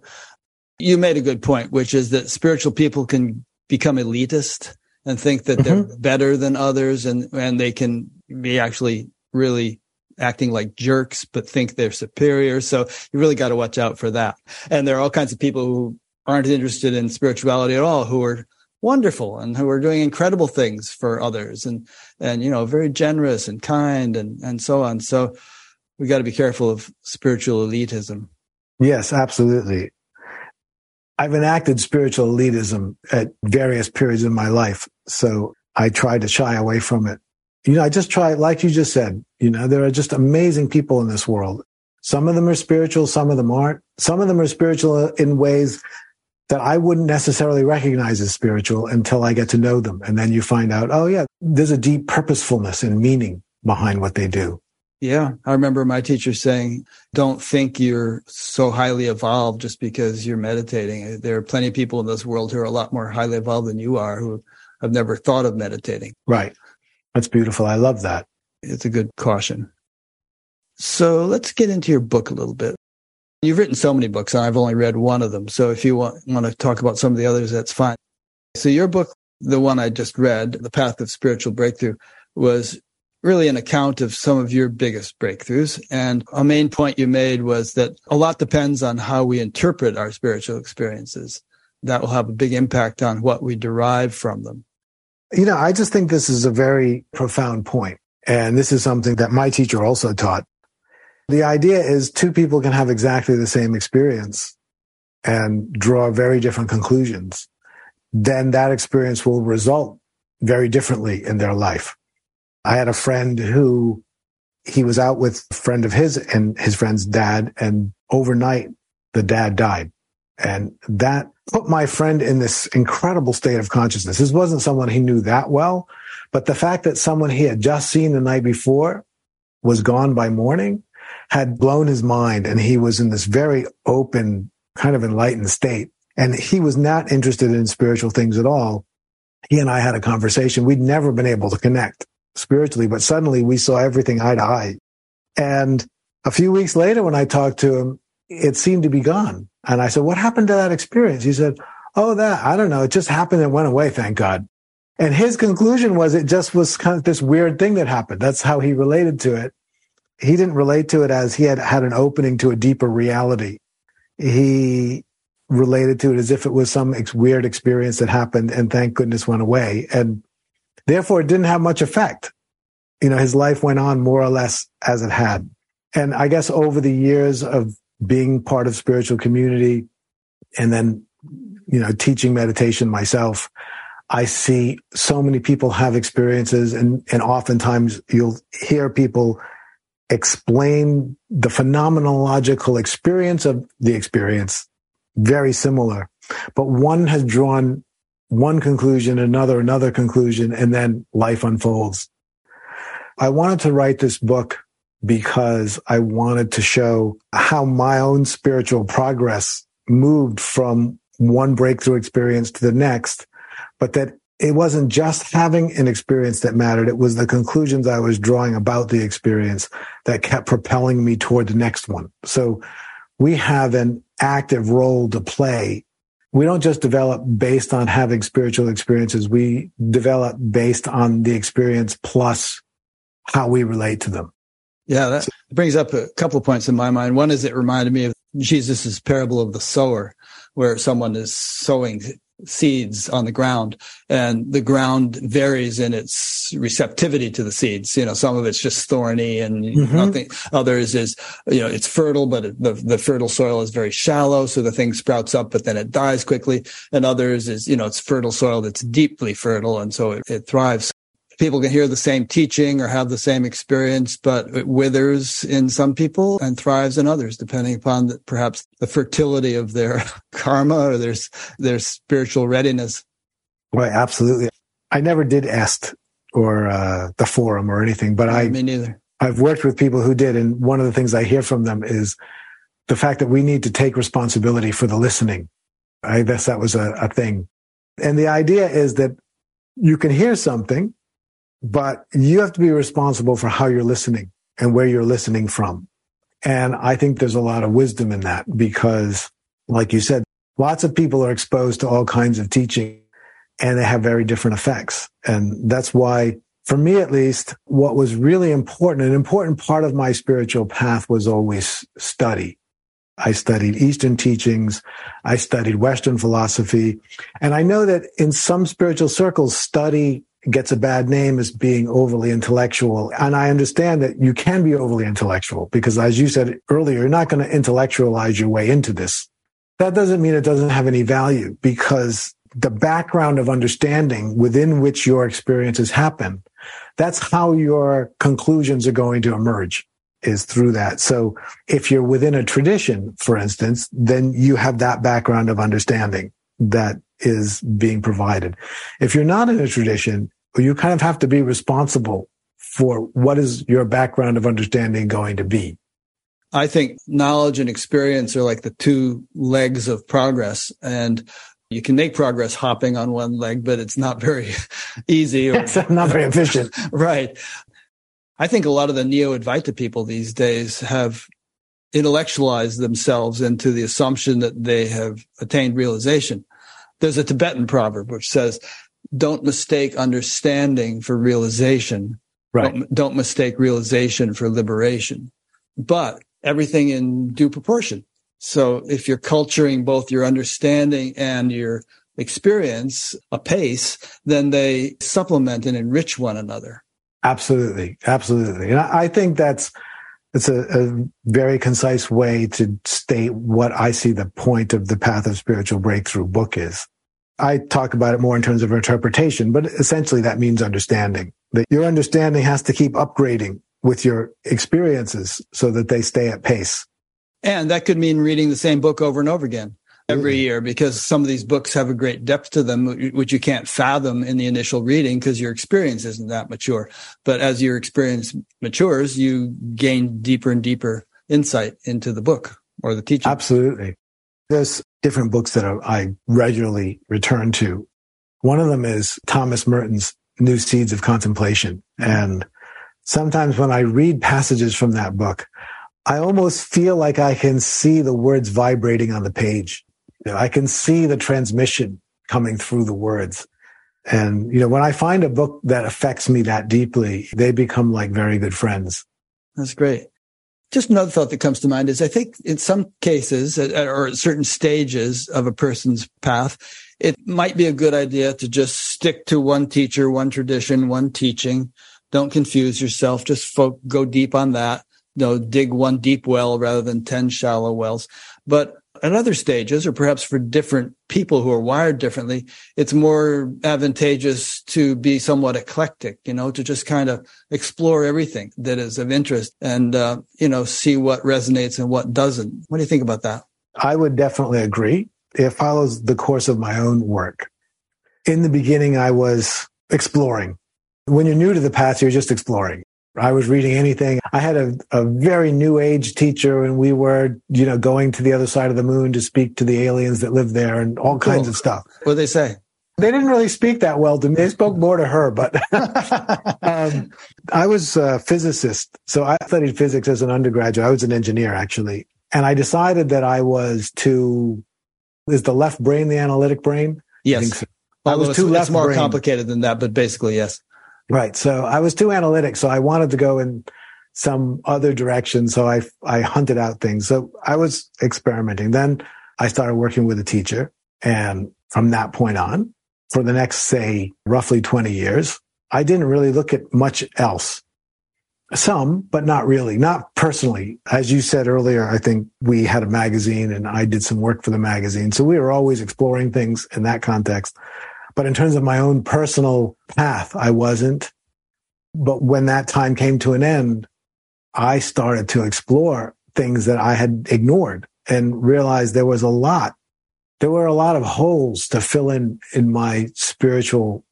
You made a good point, which is that spiritual people can become elitist and think that they're mm-hmm. better than others and, and they can be actually really acting like jerks, but think they're superior. So you really got to watch out for that. And there are all kinds of people who aren't interested in spirituality at all, who are wonderful and who are doing incredible things for others and, and, you know, very generous and kind and, and so on. So we got to be careful of spiritual elitism. Yes, absolutely. I've enacted spiritual elitism at various periods in my life. So I try to shy away from it. You know, I just try, like you just said, you know, there are just amazing people in this world. Some of them are spiritual. Some of them aren't. Some of them are spiritual in ways that I wouldn't necessarily recognize as spiritual until I get to know them. And then you find out, oh yeah, there's a deep purposefulness and meaning behind what they do. Yeah. I remember my teacher saying, don't think you're so highly evolved just because you're meditating. There are plenty of people in this world who are a lot more highly evolved than you are, who have never thought of meditating. Right. That's beautiful. I love that. It's a good caution. So let's get into your book a little bit. You've written so many books, and I've only read one of them. So if you want, want to talk about some of the others, that's fine. So your book, the one I just read, The Path of Spiritual Breakthrough, was really an account of some of your biggest breakthroughs. And a main point you made was that a lot depends on how we interpret our spiritual experiences. That will have a big impact on what we derive from them. You know, I just think this is a very profound point. And this is something that my teacher also taught. The idea is two people can have exactly the same experience and draw very different conclusions. Then that experience will result very differently in their life. I had a friend who, he was out with a friend of his and his friend's dad, and overnight the dad died. And that put my friend in this incredible state of consciousness. This wasn't someone he knew that well, but the fact that someone he had just seen the night before was gone by morning had blown his mind, and he was in this very open, kind of enlightened state. And he was not interested in spiritual things at all. He and I had a conversation. We'd never been able to connect spiritually, but suddenly we saw everything eye to eye. And a few weeks later, when I talked to him, it seemed to be gone. And I said, what happened to that experience? He said, oh, that, I don't know. It just happened and went away, thank God. And his conclusion was it just was kind of this weird thing that happened. That's how he related to it. He didn't relate to it as he had had an opening to a deeper reality. He related to it as if it was some ex- weird experience that happened and thank goodness went away. And therefore it didn't have much effect. You know, his life went on more or less as it had. And I guess over the years of being part of spiritual community and then, you know, teaching meditation myself, I see so many people have experiences and, and oftentimes you'll hear people explain the phenomenological experience of the experience, very similar. But one has drawn one conclusion, another, another conclusion, and then life unfolds. I wanted to write this book because I wanted to show how my own spiritual progress moved from one breakthrough experience to the next, but that it wasn't just having an experience that mattered. It was the conclusions I was drawing about the experience that kept propelling me toward the next one. So we have an active role to play. We don't just develop based on having spiritual experiences. We develop based on the experience plus how we relate to them. Yeah, that brings up a couple of points in my mind. One is it reminded me of Jesus's parable of the sower, where someone is sowing seeds on the ground, and the ground varies in its receptivity to the seeds. You know, some of it's just thorny and mm-hmm. nothing. Others is, you know, it's fertile, but it, the, the fertile soil is very shallow. So the thing sprouts up, but then it dies quickly. And others is, you know, it's fertile soil that's deeply fertile. And so it, it thrives. People can hear the same teaching or have the same experience, but it withers in some people and thrives in others, depending upon the, perhaps the fertility of their karma or their, their spiritual readiness. Right, absolutely. I never did E S T or uh, the forum or anything, but I, Me neither. I've worked with people who did, and one of the things I hear from them is the fact that we need to take responsibility for the listening. I guess that was a, a thing. And the idea is that you can hear something, but you have to be responsible for how you're listening and where you're listening from. And I think there's a lot of wisdom in that because, like you said, lots of people are exposed to all kinds of teaching and they have very different effects. And that's why, for me at least, what was really important, an important part of my spiritual path was always study. I studied Eastern teachings. I studied Western philosophy. And I know that in some spiritual circles, study gets a bad name as being overly intellectual. And I understand that you can be overly intellectual because, as you said earlier, you're not going to intellectualize your way into this. That doesn't mean it doesn't have any value because the background of understanding within which your experiences happen, that's how your conclusions are going to emerge, is through that. So if you're within a tradition, for instance, then you have that background of understanding that is being provided. If you're not in a tradition, you kind of have to be responsible for what is your background of understanding going to be. I think knowledge and experience are like the two legs of progress. And you can make progress hopping on one leg, but it's not very easy. Or, it's not very efficient. Right. I think a lot of the Neo-Advaita people these days have intellectualized themselves into the assumption that they have attained realization. There's a Tibetan proverb which says, don't mistake understanding for realization. Right. Don't, don't mistake realization for liberation. But everything in due proportion. So if you're culturing both your understanding and your experience apace, then they supplement and enrich one another. Absolutely. Absolutely. And I think that's it's a, a very concise way to state what I see the point of The Path of Spiritual Breakthrough book is. I talk about it more in terms of interpretation, but essentially that means understanding. That your understanding has to keep upgrading with your experiences so that they stay at pace. And that could mean reading the same book over and over again every year, because some of these books have a great depth to them, which you can't fathom in the initial reading because your experience isn't that mature. But as your experience matures, you gain deeper and deeper insight into the book or the teaching. Absolutely. There's different books that I regularly return to. One of them is Thomas Merton's New Seeds of Contemplation. And sometimes when I read passages from that book, I almost feel like I can see the words vibrating on the page. You know, I can see the transmission coming through the words. And, you know, when I find a book that affects me that deeply, they become like very good friends. That's great. Just another thought that comes to mind is I think in some cases or at certain stages of a person's path, it might be a good idea to just stick to one teacher, one tradition, one teaching. Don't confuse yourself. Just fo- go deep on that. No, dig one deep well rather than ten shallow wells. But at other stages, or perhaps for different people who are wired differently, it's more advantageous to be somewhat eclectic, you know, to just kind of explore everything that is of interest and, uh, you know, see what resonates and what doesn't. What do you think about that? I would definitely agree. It follows the course of my own work. In the beginning, I was exploring. When you're new to the path, you're just exploring. I was reading anything. I had a, a very new age teacher, and we were, you know, going to the other side of the moon to speak to the aliens that live there and all cool. kinds of stuff. What did they say? They didn't really speak that well to me. They spoke more to her, but um, I was a physicist. So I studied physics as an undergraduate. I was an engineer, actually. And I decided that I was too, is the left brain the analytic brain? Yes. I think so. I was too left brain. It's more complicated than that, but basically, yes. Right. So I was too analytic. So I wanted to go in some other direction. So I, I hunted out things. So I was experimenting. Then I started working with a teacher. And from that point on, for the next, say, roughly twenty years, I didn't really look at much else. Some, but not really, not personally. As you said earlier, I think we had a magazine and I did some work for the magazine. So we were always exploring things in that context. But in terms of my own personal path, I wasn't. But when that time came to an end, I started to explore things that I had ignored and realized there was a lot. There were a lot of holes to fill in in my spiritual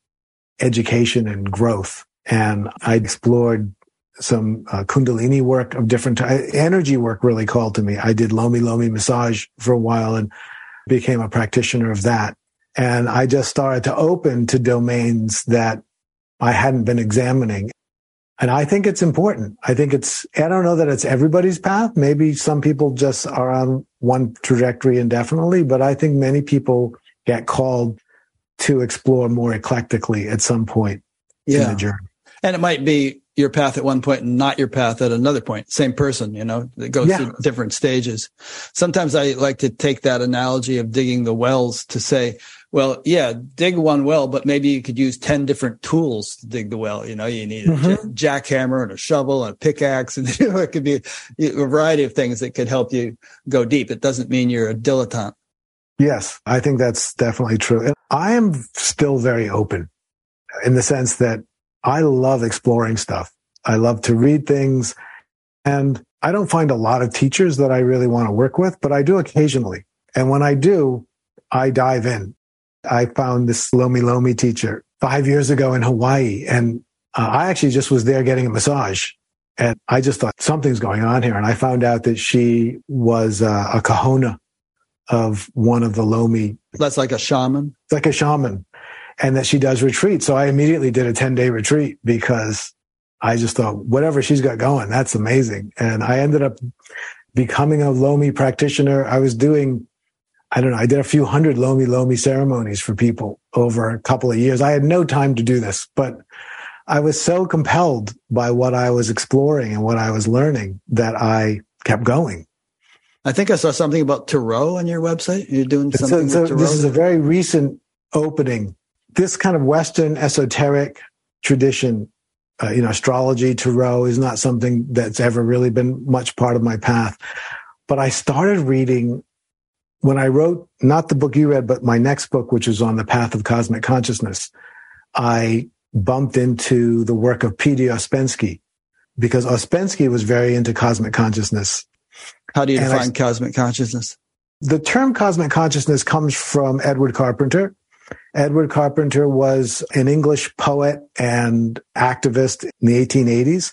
education and growth. And I explored some uh, Kundalini work of different types. Energy work really called to me. I did Lomi Lomi massage for a while and became a practitioner of that. And I just started to open to domains that I hadn't been examining. And I think it's important. I think it's, I don't know that it's everybody's path. Maybe some people just are on one trajectory indefinitely, but I think many people get called to explore more eclectically at some point yeah. in the journey. And it might be your path at one point and not your path at another point. Same person, you know, that goes yeah. through different stages. Sometimes I like to take that analogy of digging the wells to say, well, yeah, dig one well, but maybe you could use ten different tools to dig the well. You know, you need a mm-hmm. jackhammer and a shovel and a pickaxe, and you know, it could be a variety of things that could help you go deep. It doesn't mean you're a dilettante. Yes, I think that's definitely true. And I am still very open in the sense that I love exploring stuff. I love to read things, and I don't find a lot of teachers that I really want to work with, but I do occasionally. And when I do, I dive in. I found this Lomi Lomi teacher five years ago in Hawaii, and uh, I actually just was there getting a massage, and I just thought something's going on here. And I found out that she was uh, a kahuna of one of the Lomi. That's like a shaman? It's like a shaman, and that she does retreats. So I immediately did a ten-day retreat because I just thought, whatever she's got going, that's amazing. And I ended up becoming a Lomi practitioner. I was doing... I don't know, I did a few hundred Lomi Lomi ceremonies for people over a couple of years. I had no time to do this, but I was so compelled by what I was exploring and what I was learning that I kept going. I think I saw something about Tarot on your website. You're doing something so, with so Tarot? This is a very recent opening. This kind of Western esoteric tradition, uh, you know, astrology, Tarot is not something that's ever really been much part of my path. But I started reading... When I wrote, not the book you read, but my next book, which is on the path of cosmic consciousness, I bumped into the work of P D Ouspensky, because Ouspensky was very into cosmic consciousness. How do you and define I, cosmic consciousness? The term cosmic consciousness comes from Edward Carpenter. Edward Carpenter was an English poet and activist in the eighteen eighties.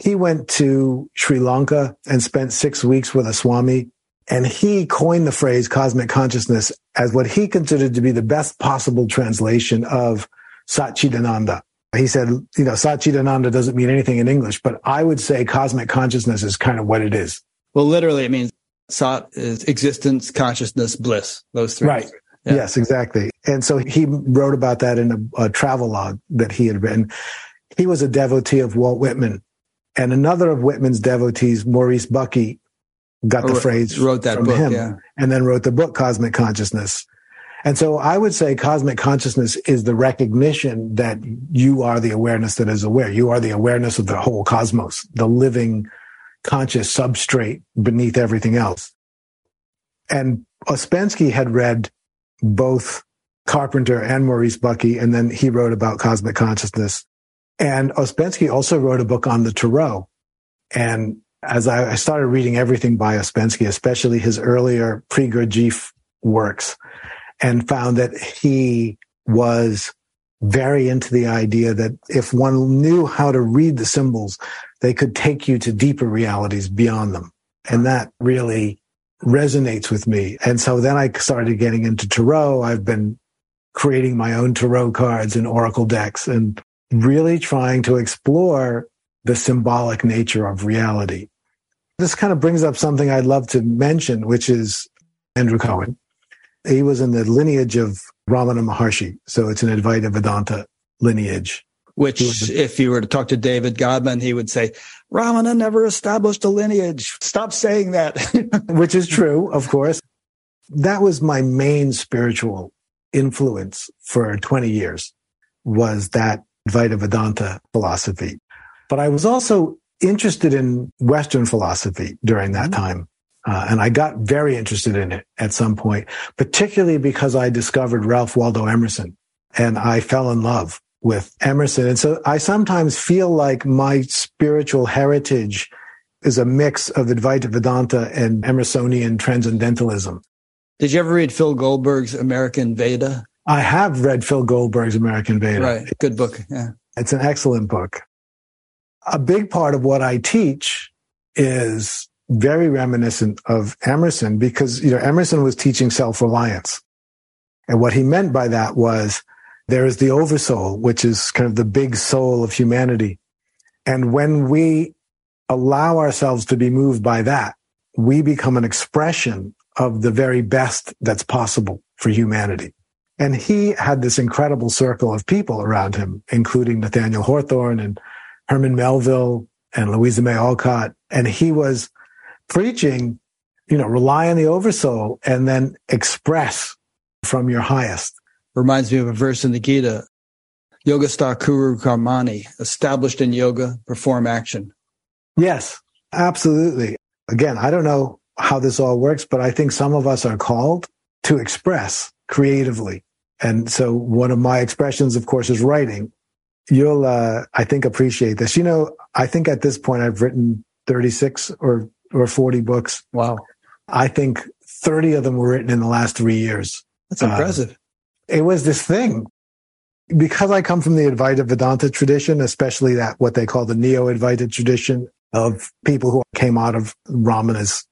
He went to Sri Lanka and spent six weeks with a Swami. And he coined the phrase cosmic consciousness as what he considered to be the best possible translation of Sat Chidananda. He said, you know, Sat Chidananda doesn't mean anything in English, but I would say cosmic consciousness is kind of what it is. Well, literally, it means Sat is existence, consciousness, bliss, those three. Right. Yeah. Yes, exactly. And so he wrote about that in a, a travelogue that he had written. He was a devotee of Walt Whitman. And another of Whitman's devotees, Maurice Bucke, got the phrase wrote that from book, him yeah. and then wrote the book, Cosmic Consciousness. And so I would say cosmic consciousness is the recognition that you are the awareness that is aware. You are the awareness of the whole cosmos, the living conscious substrate beneath everything else. And Ouspensky had read both Carpenter and Maurice Bucke, and then he wrote about cosmic consciousness. And Ouspensky also wrote a book on the Tarot. And as I started reading everything by Ouspensky, especially his earlier pre-Gurdjieff works, and found that he was very into the idea that if one knew how to read the symbols, they could take you to deeper realities beyond them. And that really resonates with me. And so then I started getting into tarot. I've been creating my own tarot cards and oracle decks and really trying to explore the symbolic nature of reality. This kind of brings up something I'd love to mention, which is Andrew Cohen. He was in the lineage of Ramana Maharshi. So it's an Advaita Vedanta lineage. Which, if you were to talk to David Godman, he would say, Ramana never established a lineage. Stop saying that. Which is true, of course. That was my main spiritual influence for twenty years, was that Advaita Vedanta philosophy. But I was also interested in Western philosophy during that mm-hmm. time. Uh, and I got very interested in it at some point, particularly because I discovered Ralph Waldo Emerson, and I fell in love with Emerson. And so I sometimes feel like my spiritual heritage is a mix of Advaita Vedanta and Emersonian transcendentalism. Did you ever read Phil Goldberg's American Veda? I have read Phil Goldberg's American Veda. Right. Good book. Yeah. It's an excellent book. A big part of what I teach is very reminiscent of Emerson, because, you know, Emerson was teaching self-reliance. And what he meant by that was there is the oversoul, which is kind of the big soul of humanity. And when we allow ourselves to be moved by that, we become an expression of the very best that's possible for humanity. And he had this incredible circle of people around him, including Nathaniel Hawthorne and Herman Melville and Louisa May Alcott. And he was preaching, you know, rely on the oversoul and then express from your highest. Reminds me of a verse in the Gita. Yogastha Kuru Karmani, established in yoga, perform action. Yes, absolutely. Again, I don't know how this all works, but I think some of us are called to express creatively. And so one of my expressions, of course, is writing. You'll, uh, I think, appreciate this. You know, I think at this point I've written thirty-six or or forty books. Wow. I think thirty of them were written in the last three years. That's impressive. Uh, it was this thing. Because I come from the Advaita Vedanta tradition, especially that what they call the Neo-Advaita tradition of people who came out of Ramana's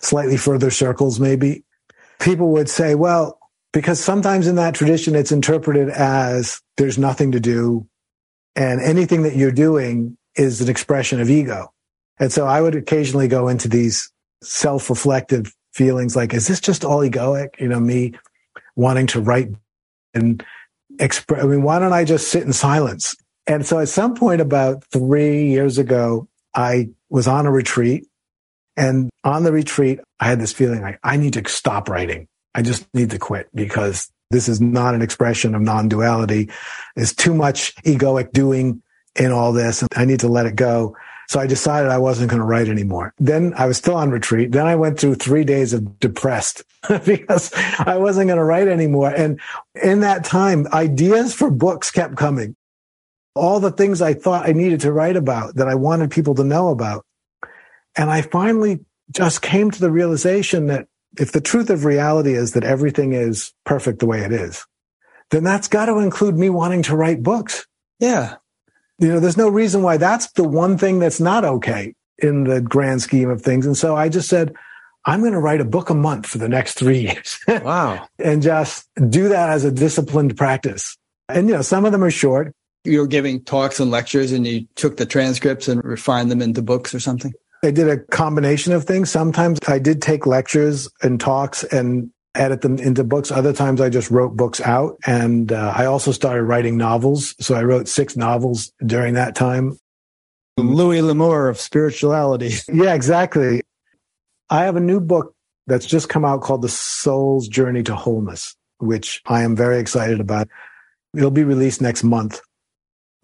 slightly further circles, maybe, people would say, well, because sometimes in that tradition it's interpreted as there's nothing to do and anything that you're doing is an expression of ego. And so I would occasionally go into these self-reflective feelings like, is this just all egoic? You know, me wanting to write and express, I mean, why don't I just sit in silence? And so at some point about three years ago, I was on a retreat, and on the retreat, I had this feeling like, I need to stop writing. I just need to quit, because this is not an expression of non-duality. There's too much egoic doing in all this, and I need to let it go. So I decided I wasn't going to write anymore. Then I was still on retreat. Then I went through three days of depressed because I wasn't going to write anymore. And in that time, ideas for books kept coming. All the things I thought I needed to write about, that I wanted people to know about. And I finally just came to the realization that if the truth of reality is that everything is perfect the way it is, then that's got to include me wanting to write books. Yeah. You know, there's no reason why that's the one thing that's not okay in the grand scheme of things. And so I just said, I'm going to write a book a month for the next three years. Wow. And just do that as a disciplined practice. And, you know, some of them are short. You're giving talks and lectures, and you took the transcripts and refined them into books or something? I did a combination of things. Sometimes I did take lectures and talks and edit them into books. Other times I just wrote books out. And uh, I also started writing novels. So I wrote six novels during that time. Louis L'Amour of spirituality. Yeah, exactly. I have a new book that's just come out called The Soul's Journey to Wholeness, which I am very excited about. It'll be released next month.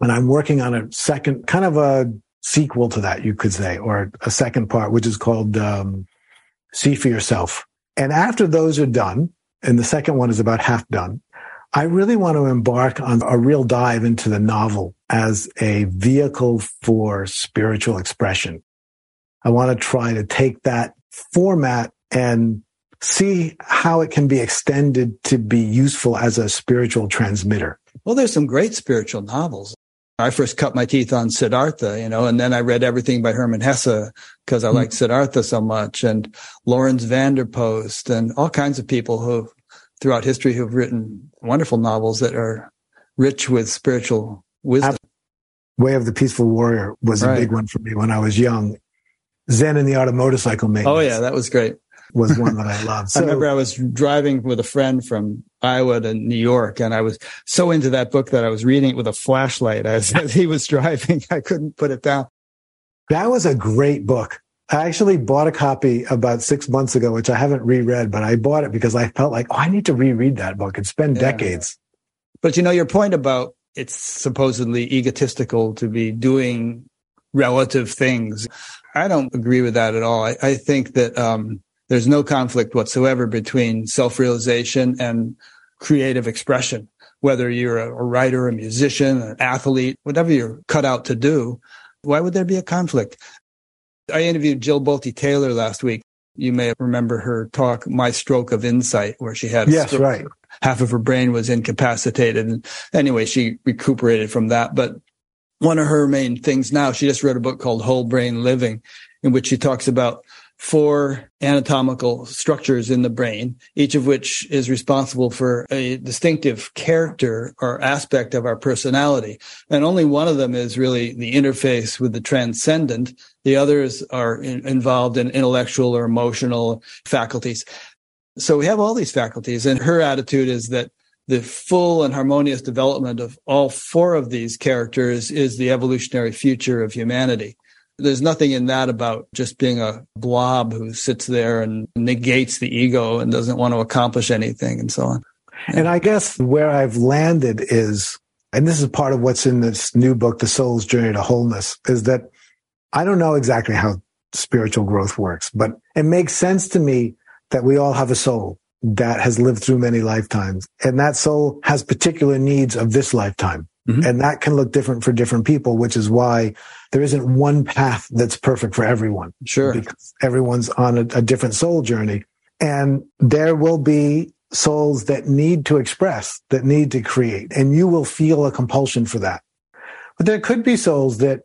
And I'm working on a second, kind of a sequel to that, you could say, or a second part, which is called um, See for Yourself. And after those are done, and the second one is about half done, I really want to embark on a real dive into the novel as a vehicle for spiritual expression. I want to try to take that format and see how it can be extended to be useful as a spiritual transmitter? Well, there's some great spiritual novels. I first cut my teeth on Siddhartha, you know, and then I read everything by Hermann Hesse because I liked mm-hmm. Siddhartha so much, and Lawrence Vanderpost, and all kinds of people who throughout history who've written wonderful novels that are rich with spiritual wisdom. Way of the Peaceful Warrior was right. a big one for me when I was young. Zen and the Art of Motorcycle Maintenance. Oh, yeah, that was great. Was one that I loved. So, I remember I was driving with a friend from Iowa to New York, and I was so into that book that I was reading it with a flashlight as, as he was driving. I couldn't put it down. That was a great book. I actually bought a copy about six months ago, which I haven't reread, but I bought it because I felt like, oh, I need to reread that book. It's been yeah. decades. But you know, your point about it's supposedly egotistical to be doing relative things, I don't agree with that at all. I, I think that um, there's no conflict whatsoever between self-realization and creative expression, whether you're a, a writer, a musician, an athlete, whatever you're cut out to do. Why would there be a conflict? I interviewed Jill Bolte-Taylor last week. You may remember her talk, My Stroke of Insight, where she had a yes, stroke. Right. Half of her brain was incapacitated. And anyway, she recuperated from that. But one of her main things now, she just wrote a book called Whole Brain Living, in which she talks about four anatomical structures in the brain, each of which is responsible for a distinctive character or aspect of our personality. And only one of them is really the interface with the transcendent. The others are in- involved in intellectual or emotional faculties. So we have all these faculties, and her attitude is that the full and harmonious development of all four of these characters is the evolutionary future of humanity. There's nothing in that about just being a blob who sits there and negates the ego and doesn't want to accomplish anything and so on. Yeah. And I guess where I've landed is, and this is part of what's in this new book, The Soul's Journey to Wholeness, is that I don't know exactly how spiritual growth works, but it makes sense to me that we all have a soul that has lived through many lifetimes. And that soul has particular needs of this lifetime. Mm-hmm. And that can look different for different people, which is why there isn't one path that's perfect for everyone. Sure. Because everyone's on a, a different soul journey. And there will be souls that need to express, that need to create. And you will feel a compulsion for that. But there could be souls that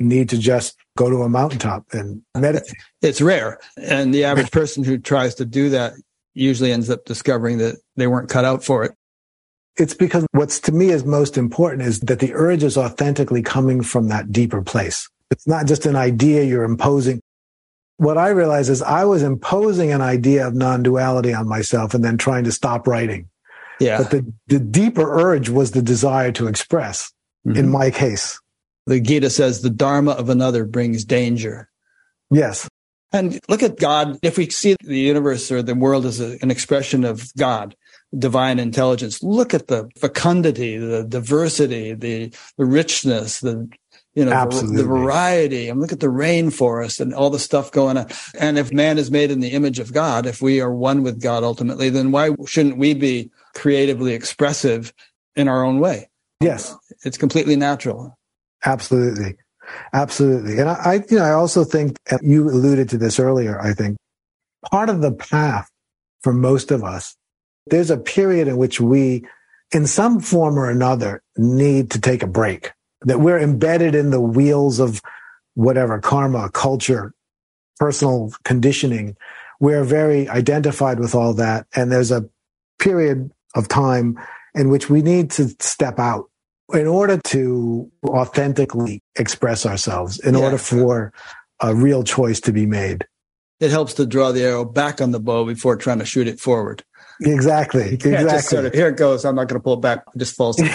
need to just go to a mountaintop and meditate. It's rare. And the average person who tries to do that usually ends up discovering that they weren't cut out for it. It's because what's to me is most important is that the urge is authentically coming from that deeper place. It's not just an idea you're imposing. What I realized is I was imposing an idea of non-duality on myself and then trying to stop writing. Yeah. But the, the deeper urge was the desire to express, mm-hmm. in my case. The Gita says the dharma of another brings danger. Yes. And look at God. If we see the universe or the world as a, an expression of God, divine intelligence, look at the fecundity, the diversity, the, the richness, the you know the, the variety, and look at the rainforest and all the stuff going on. And if man is made in the image of God, if we are one with God ultimately, then why shouldn't we be creatively expressive in our own way? Yes. It's completely natural. Absolutely. Absolutely. And I, I you know, I also think, and you alluded to this earlier, I think, part of the path for most of us, there's a period in which we, in some form or another, need to take a break, that we're embedded in the wheels of whatever, karma, culture, personal conditioning. We're very identified with all that. And there's a period of time in which we need to step out in order to authentically express ourselves, in yeah. order for a real choice to be made. It helps to draw the arrow back on the bow before trying to shoot it forward. Exactly. Exactly. Just sort of, here it goes. I'm not going to pull it back. It just falls to the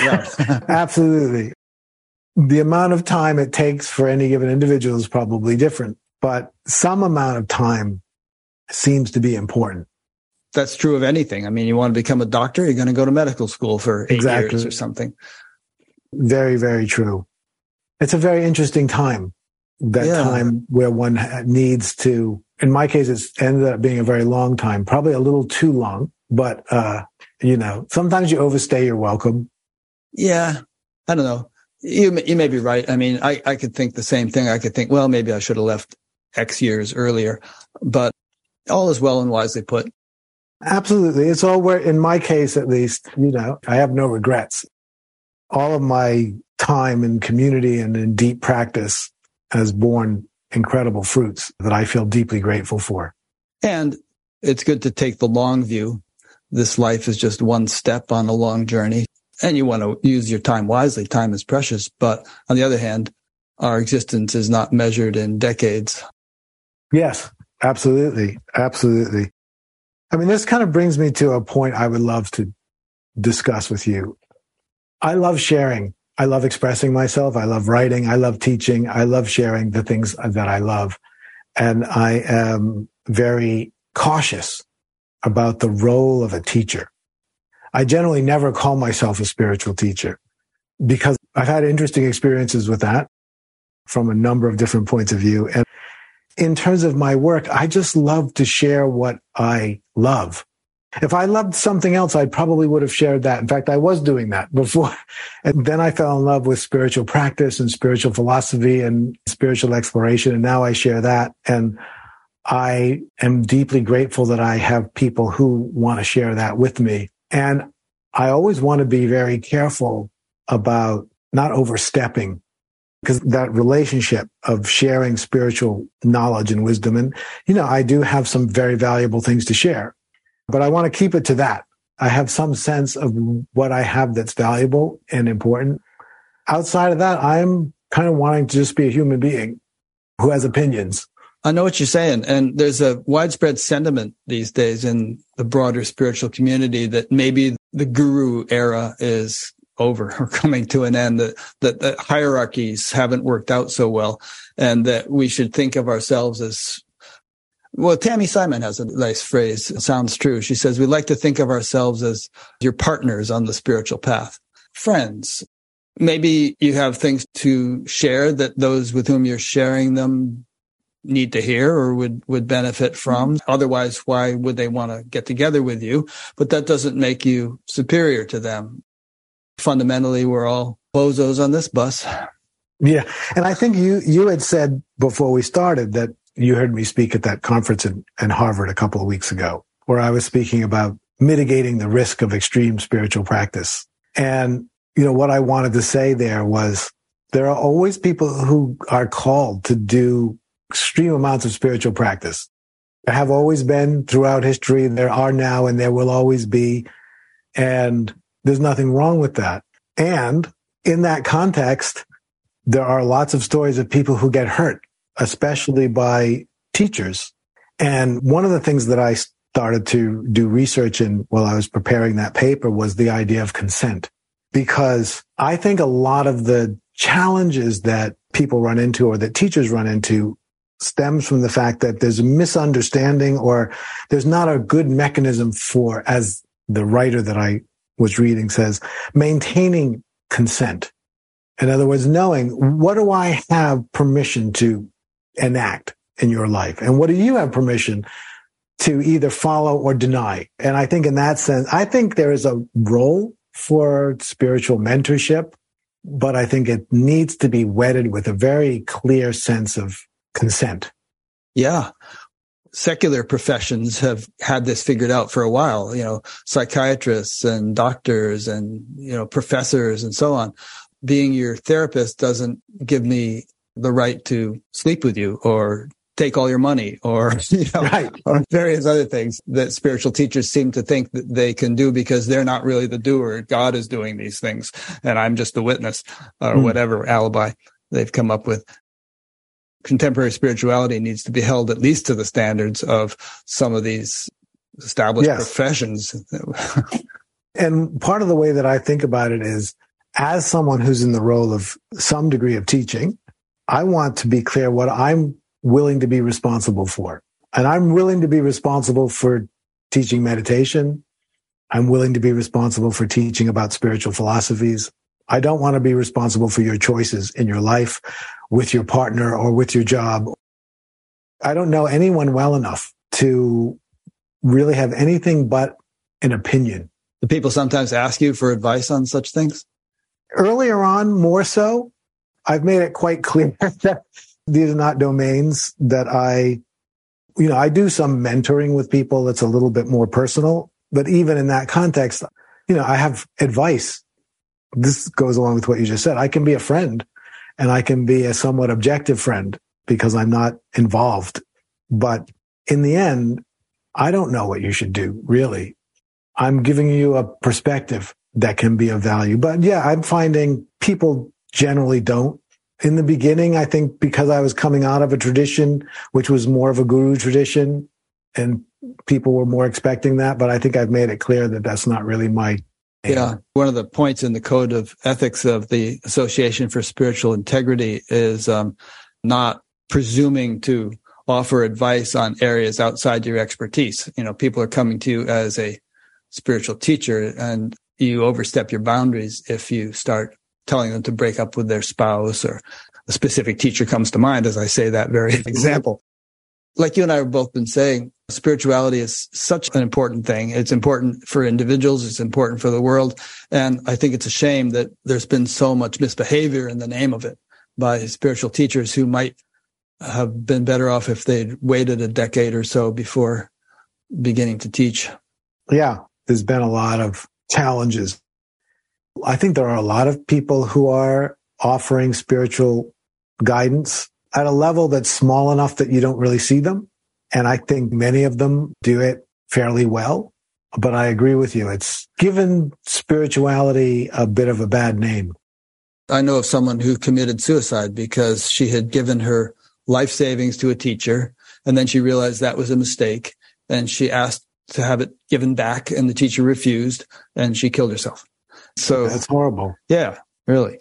ground. Absolutely. The amount of time it takes for any given individual is probably different, but some amount of time seems to be important. That's true of anything. I mean, you want to become a doctor, you're going to go to medical school for eight exactly. years or something. Very, very true. It's a very interesting time, that yeah. time where one needs to, in my case, it's ended up being a very long time, probably a little too long, but, uh, you know, sometimes you overstay your welcome. Yeah. I don't know. You, you may be right. I mean, I, I could think the same thing. I could think, well, maybe I should have left X years earlier, but all is well and wisely put. Absolutely. It's all where, in my case, at least, you know, I have no regrets. All of my time in community and in deep practice has borne incredible fruits that I feel deeply grateful for. And it's good to take the long view. This life is just one step on a long journey, and you want to use your time wisely. Time is precious. But on the other hand, our existence is not measured in decades. Yes, absolutely. Absolutely. I mean, this kind of brings me to a point I would love to discuss with you. I love sharing. I love expressing myself. I love writing. I love teaching. I love sharing the things that I love. And I am very cautious about the role of a teacher. I generally never call myself a spiritual teacher because I've had interesting experiences with that from a number of different points of view. And in terms of my work, I just love to share what I love. If I loved something else, I probably would have shared that. In fact, I was doing that before. And then I fell in love with spiritual practice and spiritual philosophy and spiritual exploration. And now I share that. And I am deeply grateful that I have people who want to share that with me. And I always want to be very careful about not overstepping, because that relationship of sharing spiritual knowledge and wisdom. And, you know, I do have some very valuable things to share, but I want to keep it to that. I have some sense of what I have that's valuable and important. Outside of that, I'm kind of wanting to just be a human being who has opinions. I know what you're saying. And there's a widespread sentiment these days in the broader spiritual community that maybe the guru era is over or coming to an end, that, that the hierarchies haven't worked out so well, and that we should think of ourselves as, well, Tammy Simon has a nice phrase. It sounds true. She says, we like to think of ourselves as your partners on the spiritual path, friends. Maybe you have things to share that those with whom you're sharing them need to hear or would, would benefit from. Otherwise, why would they want to get together with you? But that doesn't make you superior to them. Fundamentally, we're all bozos on this bus. Yeah. And I think you, you had said before we started that you heard me speak at that conference in, in Harvard a couple of weeks ago, where I was speaking about mitigating the risk of extreme spiritual practice. And, you know, what I wanted to say there was there are always people who are called to do extreme amounts of spiritual practice. There have always been throughout history, there are now, and there will always be. And there's nothing wrong with that. And in that context, there are lots of stories of people who get hurt, especially by teachers. And one of the things that I started to do research in while I was preparing that paper was the idea of consent. Because I think a lot of the challenges that people run into or that teachers run into stems from the fact that there's a misunderstanding or there's not a good mechanism for, as the writer that I was reading says, maintaining consent. In other words, knowing what do I have permission to enact in your life? And what do you have permission to either follow or deny? And I think in that sense, I think there is a role for spiritual mentorship, but I think it needs to be wedded with a very clear sense of consent. Yeah. Secular professions have had this figured out for a while, you know, psychiatrists and doctors and, you know, professors and so on. Being your therapist doesn't give me the right to sleep with you or take all your money or, you know, right. Or various other things that spiritual teachers seem to think that they can do because they're not really the doer. God is doing these things and I'm just the witness or mm. whatever alibi they've come up with. Contemporary spirituality needs to be held at least to the standards of some of these established yes. professions. And part of the way that I think about it is, as someone who's in the role of some degree of teaching, I want to be clear what I'm willing to be responsible for. And I'm willing to be responsible for teaching meditation. I'm willing to be responsible for teaching about spiritual philosophies. I don't want to be responsible for your choices in your life with your partner or with your job. I don't know anyone well enough to really have anything but an opinion. Do people sometimes ask you for advice on such things? Earlier on, more so. I've made it quite clear that these are not domains that I you know, I do some mentoring with people that's a little bit more personal, but even in that context, you know, I have advice. This goes along with what you just said. I can be a friend, and I can be a somewhat objective friend because I'm not involved. But in the end, I don't know what you should do, really. I'm giving you a perspective that can be of value. But yeah, I'm finding people generally don't. In the beginning, I think because I was coming out of a tradition, which was more of a guru tradition, and people were more expecting that. But I think I've made it clear that that's not really my aim. Yeah. One of the points in the code of ethics of the Association for Spiritual Integrity is um, not presuming to offer advice on areas outside your expertise. You know, people are coming to you as a spiritual teacher, and you overstep your boundaries if you start telling them to break up with their spouse, or a specific teacher comes to mind as I say that very example. Like you and I have both been saying, spirituality is such an important thing. It's important for individuals. It's important for the world. And I think it's a shame that there's been so much misbehavior in the name of it by spiritual teachers who might have been better off if they'd waited a decade or so before beginning to teach. Yeah, there's been a lot of challenges. I think there are a lot of people who are offering spiritual guidance at a level that's small enough that you don't really see them. And I think many of them do it fairly well. But I agree with you. It's given spirituality a bit of a bad name. I know of someone who committed suicide because she had given her life savings to a teacher, and then she realized that was a mistake, and she asked to have it given back, and the teacher refused, and she killed herself. So that's horrible. Yeah, really.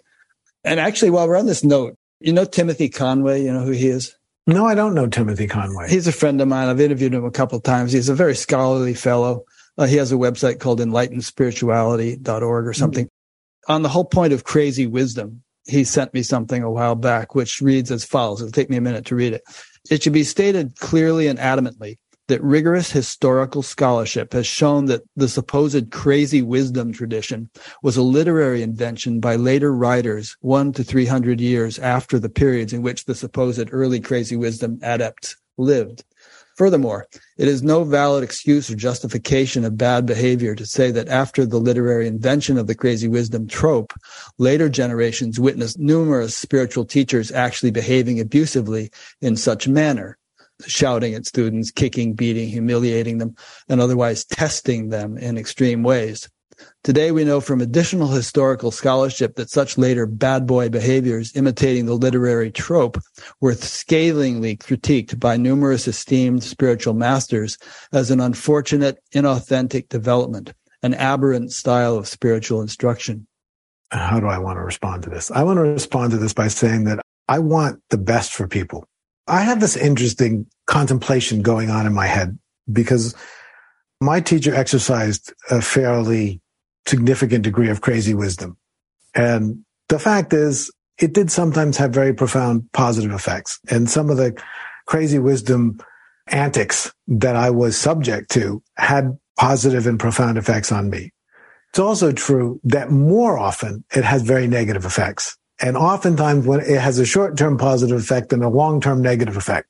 And actually, while we're on this note, you know Timothy Conway, you know who he is? No, I don't know Timothy Conway. He's a friend of mine. I've interviewed him a couple of times. He's a very scholarly fellow. Uh, he has a website called enlightened spirituality dot org or something. Mm-hmm. On the whole point of crazy wisdom, he sent me something a while back, which reads as follows. It'll take me a minute to read it. It should be stated clearly and adamantly that rigorous historical scholarship has shown that the supposed crazy wisdom tradition was a literary invention by later writers one to three hundred years after the periods in which the supposed early crazy wisdom adepts lived. Furthermore, it is no valid excuse or justification of bad behavior to say that after the literary invention of the crazy wisdom trope, later generations witnessed numerous spiritual teachers actually behaving abusively in such manner, shouting at students, kicking, beating, humiliating them, and otherwise testing them in extreme ways. Today, we know from additional historical scholarship that such later bad boy behaviors imitating the literary trope were scathingly critiqued by numerous esteemed spiritual masters as an unfortunate, inauthentic development, an aberrant style of spiritual instruction. How do I want to respond to this? I want to respond to this by saying that I want the best for people. I had this interesting contemplation going on in my head because my teacher exercised a fairly significant degree of crazy wisdom. And the fact is, it did sometimes have very profound positive effects. And some of the crazy wisdom antics that I was subject to had positive and profound effects on me. It's also true that more often it has very negative effects. And oftentimes when it has a short-term positive effect and a long-term negative effect.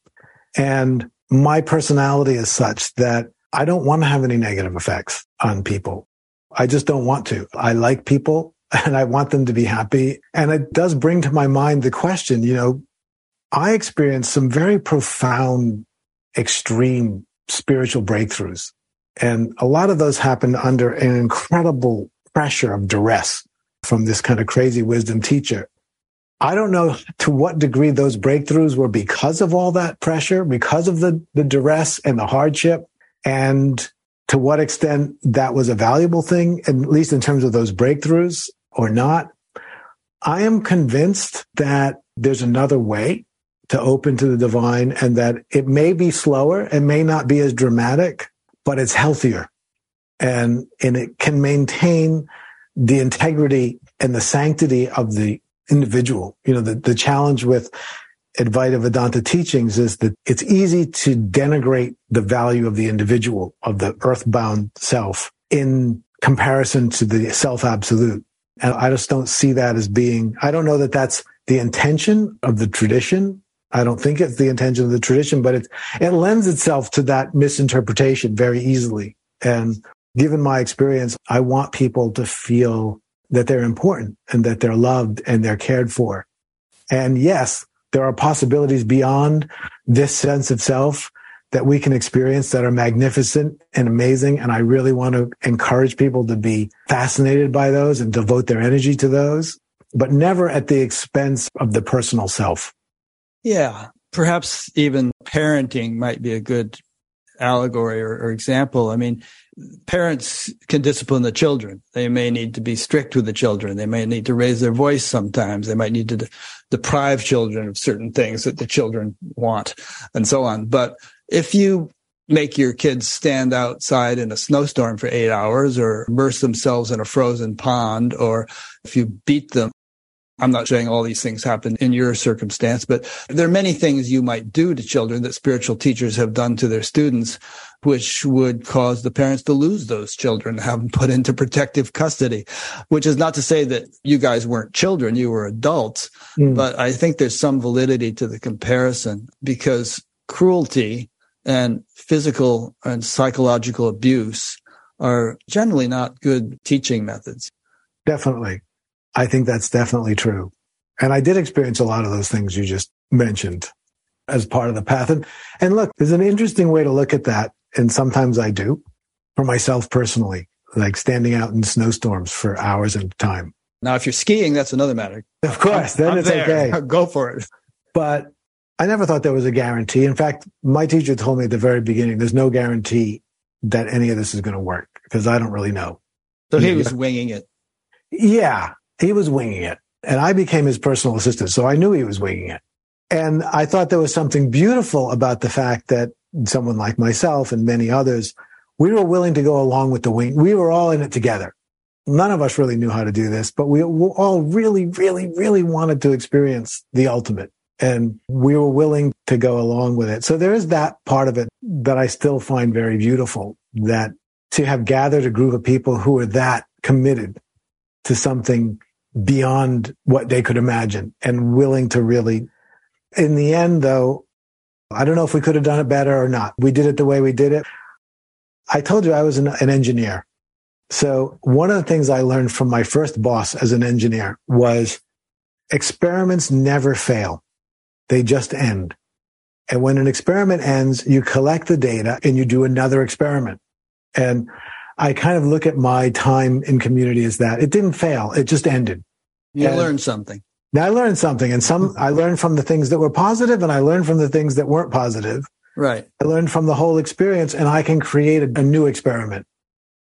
And my personality is such that I don't want to have any negative effects on people. I just don't want to. I like people and I want them to be happy. And it does bring to my mind the question, you know, I experienced some very profound, extreme spiritual breakthroughs. And a lot of those happened under an incredible pressure of duress from this kind of crazy wisdom teacher. I don't know to what degree those breakthroughs were because of all that pressure, because of the, the duress and the hardship, and to what extent that was a valuable thing, at least in terms of those breakthroughs or not. I am convinced that there's another way to open to the divine and that it may be slower and may not be as dramatic, but it's healthier. And, and it can maintain the integrity and the sanctity of the individual. You know, the, the challenge with Advaita Vedanta teachings is that it's easy to denigrate the value of the individual, of the earthbound self, in comparison to the self-absolute. And I just don't see that as being, I don't know that that's the intention of the tradition. I don't think it's the intention of the tradition, but it, it lends itself to that misinterpretation very easily. And given my experience, I want people to feel that they're important and that they're loved and they're cared for. And yes, there are possibilities beyond this sense of self that we can experience that are magnificent and amazing. And I really want to encourage people to be fascinated by those and devote their energy to those, but never at the expense of the personal self. Yeah, perhaps even parenting might be a good allegory or, or example. I mean, parents can discipline the children. They may need to be strict with the children. They may need to raise their voice sometimes. They might need to de- deprive children of certain things that the children want and so on. But if you make your kids stand outside in a snowstorm for eight hours or immerse themselves in a frozen pond, or if you beat them, I'm not saying all these things happen in your circumstance, but there are many things you might do to children that spiritual teachers have done to their students, which would cause the parents to lose those children, have them put into protective custody, which is not to say that you guys weren't children, you were adults. Mm. But I think there's some validity to the comparison, because cruelty and physical and psychological abuse are generally not good teaching methods. Definitely. I think that's definitely true. And I did experience a lot of those things you just mentioned as part of the path. And, and look, there's an interesting way to look at that. And sometimes I do for myself personally, like standing out in snowstorms for hours at a time. Now, if you're skiing, that's another matter. Of course, then I'm it's there. Okay. Go for it. But I never thought there was a guarantee. In fact, my teacher told me at the very beginning, there's no guarantee that any of this is going to work because I don't really know. So he was winging it. Yeah. He was winging it, and I became his personal assistant, so I knew he was winging it. And I thought there was something beautiful about the fact that someone like myself and many others, we were willing to go along with the wing. We were all in it together. None of us really knew how to do this, but we all really, really, really wanted to experience the ultimate, and we were willing to go along with it. So there is that part of it that I still find very beautiful, that to have gathered a group of people who are that committed to something beyond what they could imagine and willing to really. In the end, though, I don't know if we could have done it better or not. We did it the way we did it. I told you I was an, an engineer. So one of the things I learned from my first boss as an engineer was experiments never fail. They just end. And when an experiment ends, you collect the data and you do another experiment. And I kind of look at my time in community as that. It didn't fail. It just ended. You and learned something. Now I learned something. And some I learned from the things that were positive, and I learned from the things that weren't positive. Right. I learned from the whole experience, and I can create a, a new experiment.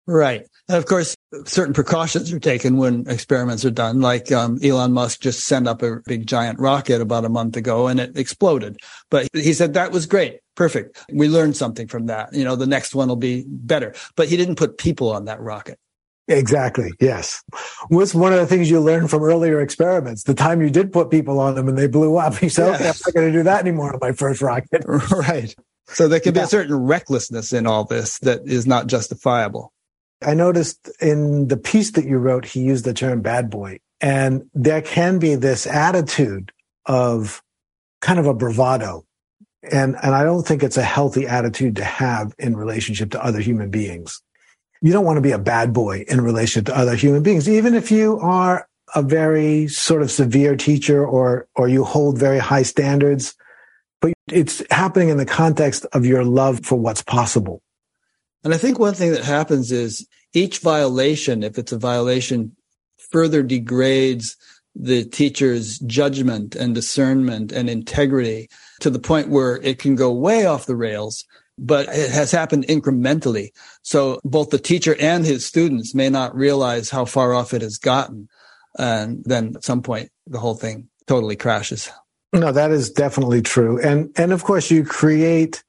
Right. And of course, certain precautions are taken when experiments are done. Like um, Elon Musk just sent up a big giant rocket about a month ago, and it exploded. But he said, that was great. Perfect. We learned something from that. You know, the next one will be better. But he didn't put people on that rocket. Exactly. Yes. What's one of the things you learned from earlier experiments? The time you did put people on them and they blew up. You said, yes. Okay, I'm not going to do that anymore on my first rocket. Right. So there can yeah. be a certain recklessness in all this that is not justifiable. I noticed in the piece that you wrote, he used the term bad boy. And there can be this attitude of kind of a bravado. And and I don't think it's a healthy attitude to have in relationship to other human beings. You don't want to be a bad boy in relation to other human beings, even if you are a very sort of severe teacher or or you hold very high standards. But it's happening in the context of your love for what's possible. And I think one thing that happens is each violation, if it's a violation, further degrades the teacher's judgment and discernment and integrity to the point where it can go way off the rails, but it has happened incrementally. So both the teacher and his students may not realize how far off it has gotten. And then at some point, the whole thing totally crashes. No, that is definitely true. And, and of course, you create,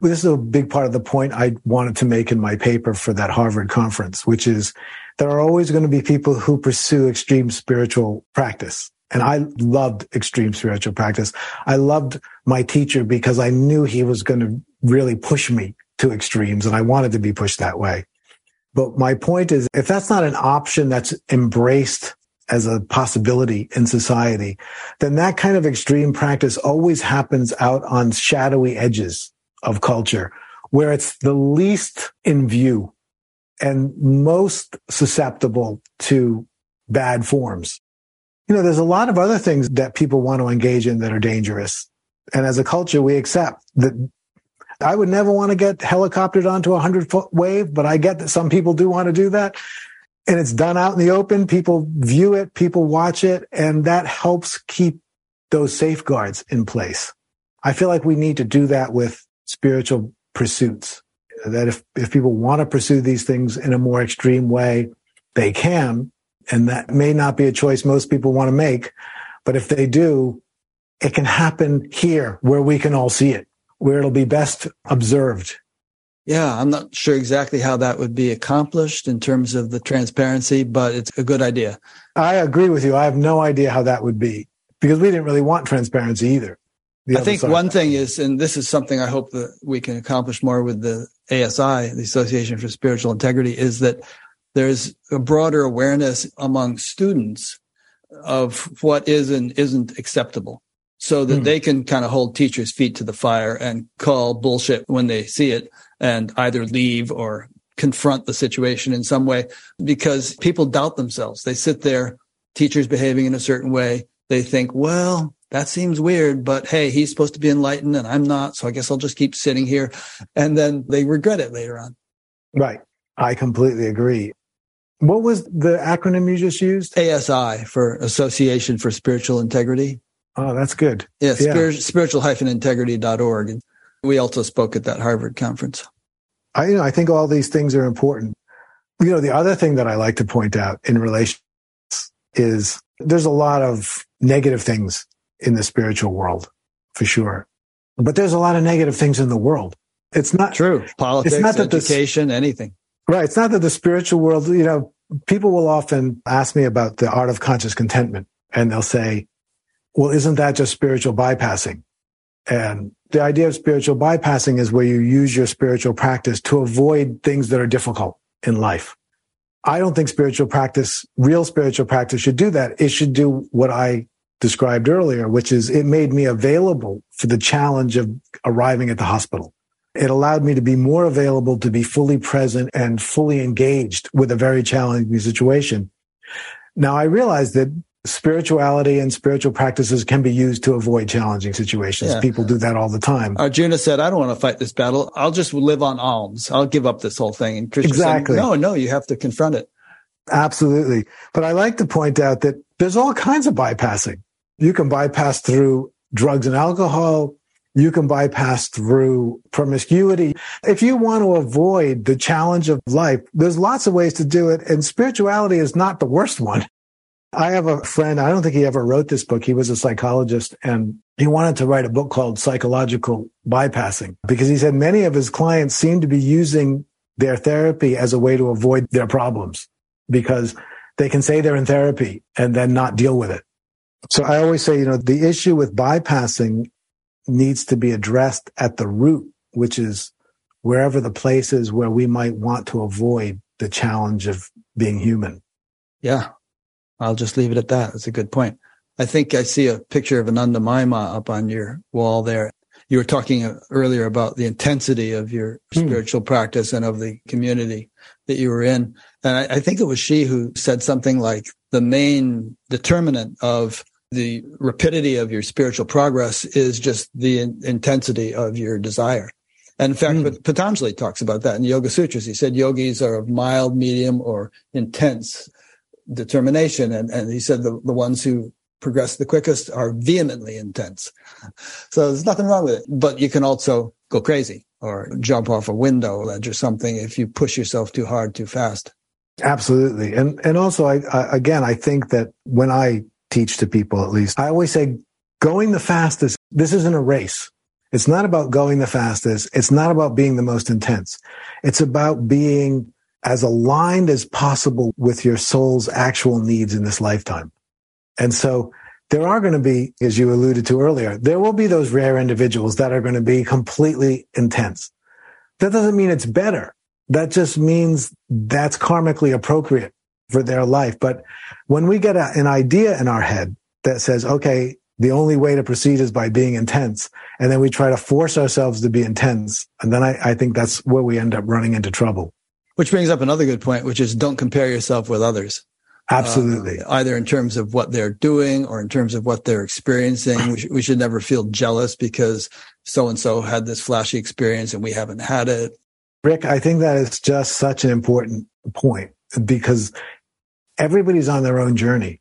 well, this is a big part of the point I wanted to make in my paper for that Harvard conference, which is there are always going to be people who pursue extreme spiritual practice. And I loved extreme spiritual practice. I loved my teacher because I knew he was going to really push me to extremes, and I wanted to be pushed that way. But my point is, if that's not an option that's embraced as a possibility in society, then that kind of extreme practice always happens out on shadowy edges of culture where it's the least in view and most susceptible to bad forms. You know, there's a lot of other things that people want to engage in that are dangerous. And as a culture, we accept that. I would never want to get helicoptered onto a hundred-foot wave, but I get that some people do want to do that. And it's done out in the open. People view it. People watch it. And that helps keep those safeguards in place. I feel like we need to do that with spiritual pursuits, that if, if people want to pursue these things in a more extreme way, they can. And that may not be a choice most people want to make. But if they do, it can happen here where we can all see it, where it'll be best observed. Yeah, I'm not sure exactly how that would be accomplished in terms of the transparency, but it's a good idea. I agree with you. I have no idea how that would be, because we didn't really want transparency either. I think one thing is, and this is something I hope that we can accomplish more with the A S I, the Association for Spiritual Integrity, is that there's a broader awareness among students of what is and isn't acceptable, so that mm. they can kind of hold teachers' feet to the fire and call bullshit when they see it and either leave or confront the situation in some way, because people doubt themselves. They sit there, teachers behaving in a certain way. They think, well, that seems weird, but hey, he's supposed to be enlightened and I'm not, so I guess I'll just keep sitting here. And then they regret it later on. Right. I completely agree. What was the acronym you just used? A S I, for Association for Spiritual Integrity. Oh, that's good. Yeah, spir- yeah. spiritual dash integrity dot org. And we also spoke at that Harvard conference. I, you know, I think all these things are important. You know, the other thing that I like to point out in relation is there's a lot of negative things in the spiritual world, for sure. But there's a lot of negative things in the world. It's not true. Politics, it's not education, the, anything. Right. It's not that the spiritual world, you know, people will often ask me about the art of conscious contentment, and they'll say, well, isn't that just spiritual bypassing? And the idea of spiritual bypassing is where you use your spiritual practice to avoid things that are difficult in life. I don't think spiritual practice, real spiritual practice, should do that. It should do what I described earlier, which is it made me available for the challenge of arriving at the hospital. It allowed me to be more available, to be fully present and fully engaged with a very challenging situation. Now, I realize that spirituality and spiritual practices can be used to avoid challenging situations. Yeah. People do that all the time. Arjuna said, I don't want to fight this battle. I'll just live on alms. I'll give up this whole thing. And Krishna exactly. said, no, no, you have to confront it. Absolutely. But I like to point out that there's all kinds of bypassing. You can bypass through drugs and alcohol. You can bypass through promiscuity. If you want to avoid the challenge of life, there's lots of ways to do it. And spirituality is not the worst one. I have a friend, I don't think he ever wrote this book. He was a psychologist, and he wanted to write a book called Psychological Bypassing, because he said many of his clients seem to be using their therapy as a way to avoid their problems, because they can say they're in therapy and then not deal with it. So I always say, you know, the issue with bypassing needs to be addressed at the root, which is wherever the place is where we might want to avoid the challenge of being human. Yeah. I'll just leave it at that. That's a good point. I think I see a picture of Ananda Maima up on your wall there. You were talking earlier about the intensity of your mm. spiritual practice and of the community that you were in. And I, I think it was she who said something like the main determinant of the rapidity of your spiritual progress is just the in- intensity of your desire. And in fact, mm. Patanjali talks about that in Yoga Sutras. He said yogis are of mild, medium, or intense determination. And, and he said the, the ones who progress the quickest are vehemently intense. So there's nothing wrong with it. But you can also go crazy or jump off a window ledge or something if you push yourself too hard, too fast. Absolutely. And and also, I, I again, I think that when I teach to people, at least, I always say going the fastest, this isn't a race. It's not about going the fastest. It's not about being the most intense. It's about being as aligned as possible with your soul's actual needs in this lifetime. And so there are going to be, as you alluded to earlier, there will be those rare individuals that are going to be completely intense. That doesn't mean it's better. That just means that's karmically appropriate for their life. But when we get a, an idea in our head that says, okay, the only way to proceed is by being intense, and then we try to force ourselves to be intense, and then I, I think that's where we end up running into trouble. Which brings up another good point, which is don't compare yourself with others. Absolutely. Uh, either in terms of what they're doing or in terms of what they're experiencing. We, sh- we should never feel jealous because so-and-so had this flashy experience and we haven't had it. Rick, I think that is just such an important point because everybody's on their own journey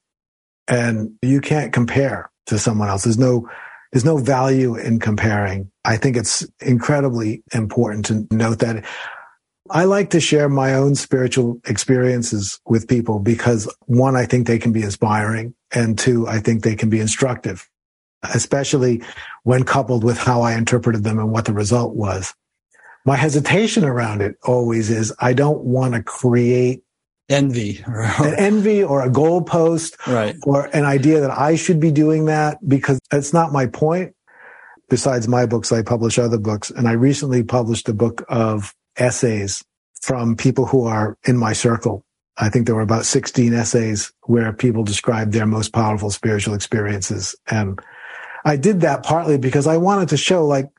and you can't compare to someone else. There's no, there's no value in comparing. I think it's incredibly important to note that. I like to share my own spiritual experiences with people because, one, I think they can be inspiring, and two, I think they can be instructive, especially when coupled with how I interpreted them and what the result was. My hesitation around it always is I don't want to create envy, an envy or a goalpost, right, or an idea that I should be doing that because it's not my point. Besides my books, I publish other books, and I recently published a book of essays from people who are in my circle. I think there were about sixteen essays where people described their most powerful spiritual experiences. And I did that partly because I wanted to show, like,